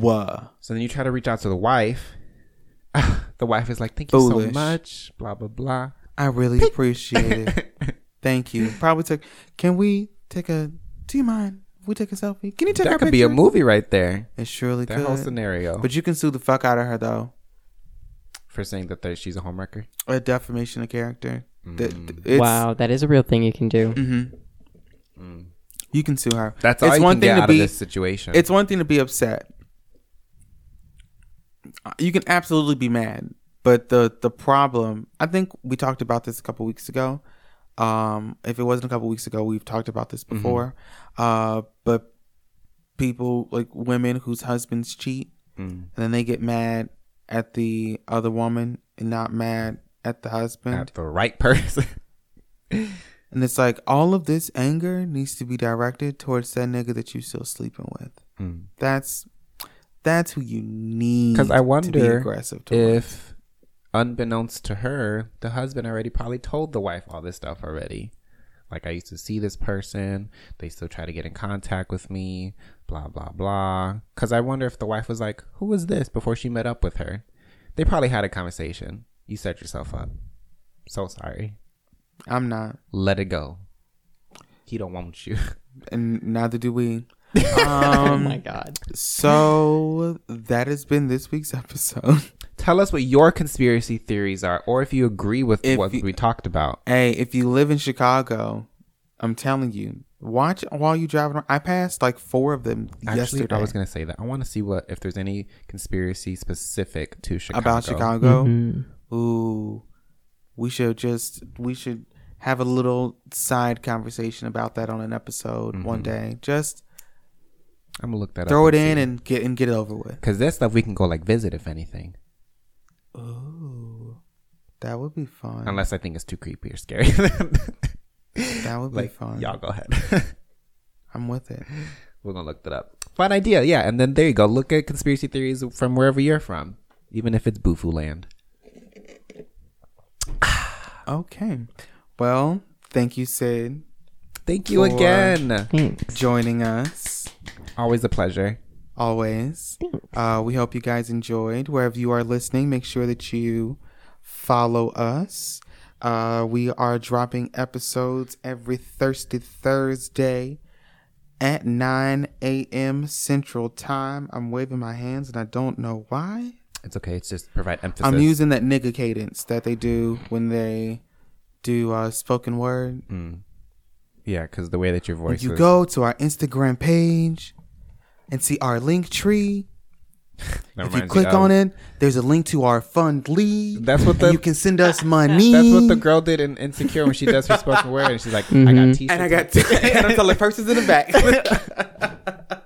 So then you try to reach out to the wife. The wife is like, thank you so much, blah, blah, blah. I really appreciate it. Thank you. Probably took, can we take a, do you mind if we take a selfie? Can you take a picture? That could be a movie right there. It surely could. That whole scenario. But you can sue the fuck out of her, though. For saying that she's a homewrecker? A defamation of character. Wow, that is a real thing you can do. Mm-hmm. Mm. You can sue her. That's all you can get out of this situation. It's one thing to be upset. You can absolutely be mad, but the problem, I think we talked about this a couple weeks ago. If it wasn't a couple weeks ago, we've talked about this before. Mm-hmm. But people, like women whose husbands cheat, and then they get mad at the other woman and not mad at the husband. At the right person. And it's like, all of this anger needs to be directed towards that nigga that you still sleeping with. Mm. That's who you need. Because I wonder to be aggressive towards. If, unbeknownst to her, the husband already probably told the wife all this stuff already. Like, I used to see this person. They still try to get in contact with me. Blah, blah, blah. Because I wonder if the wife was like, who was this before she met up with her? They probably had a conversation. You set yourself up. So sorry. I'm not. Let it go. He don't want you. And neither do we. Oh my God. So that has been this week's episode. Tell us what your conspiracy theories are, or if you agree with we talked about. Hey, if you live in Chicago, I'm telling you, watch while you drive around. I passed like 4 of them yesterday. I was gonna say that I want to see if there's any conspiracy specific to Chicago. About Chicago. Mm-hmm. Ooh, we should have a little side conversation about that on an episode one day. Just I'm gonna look that up. Throw it in and get it over with. Because that stuff we can go visit if anything. Ooh, that would be fun. Unless I think it's too creepy or scary. That would be fun. Y'all go ahead. I'm with it. We're gonna look that up. Fun idea, yeah. And then there you go. Look at conspiracy theories from wherever you're from, even if it's Bufu land. Okay. Well, thank you, Sid. Thank you again. Thanks. Joining us. Always a pleasure. Always. We hope you guys enjoyed. Wherever you are listening, make sure that you follow us. We are dropping episodes every Thursday at 9 a.m. Central Time. I'm waving my hands and I don't know why. It's okay. It's just provide emphasis. I'm using that nigga cadence that they do when they do spoken word. Mm. Yeah, because the way that your voice is. Go to our Instagram page and see our link tree. If you click on it, there's a link to our Fundly. That's what you can send us money. That's what the girl did in Insecure when she does her spoken word. And she's like, I got t-shirts. And I got and I'm selling purses in the back.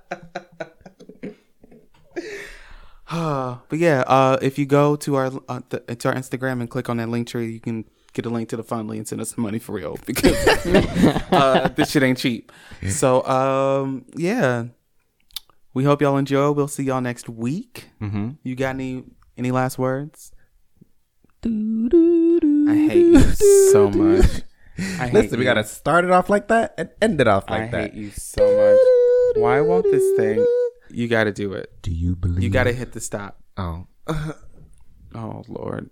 But yeah, if you go to our Instagram and click on that link tree, you can get a link to the Fundly and send us some money for real, because this shit ain't cheap. So, yeah. We hope y'all enjoy. We'll see y'all next week. Mm-hmm. You got any last words? I hate you so much. Listen, we got to start it off like that and end it off like that. I hate you so much. Why won't this thing? You got to do it. Do you believe? You got to hit the stop. Oh. Oh, Lord.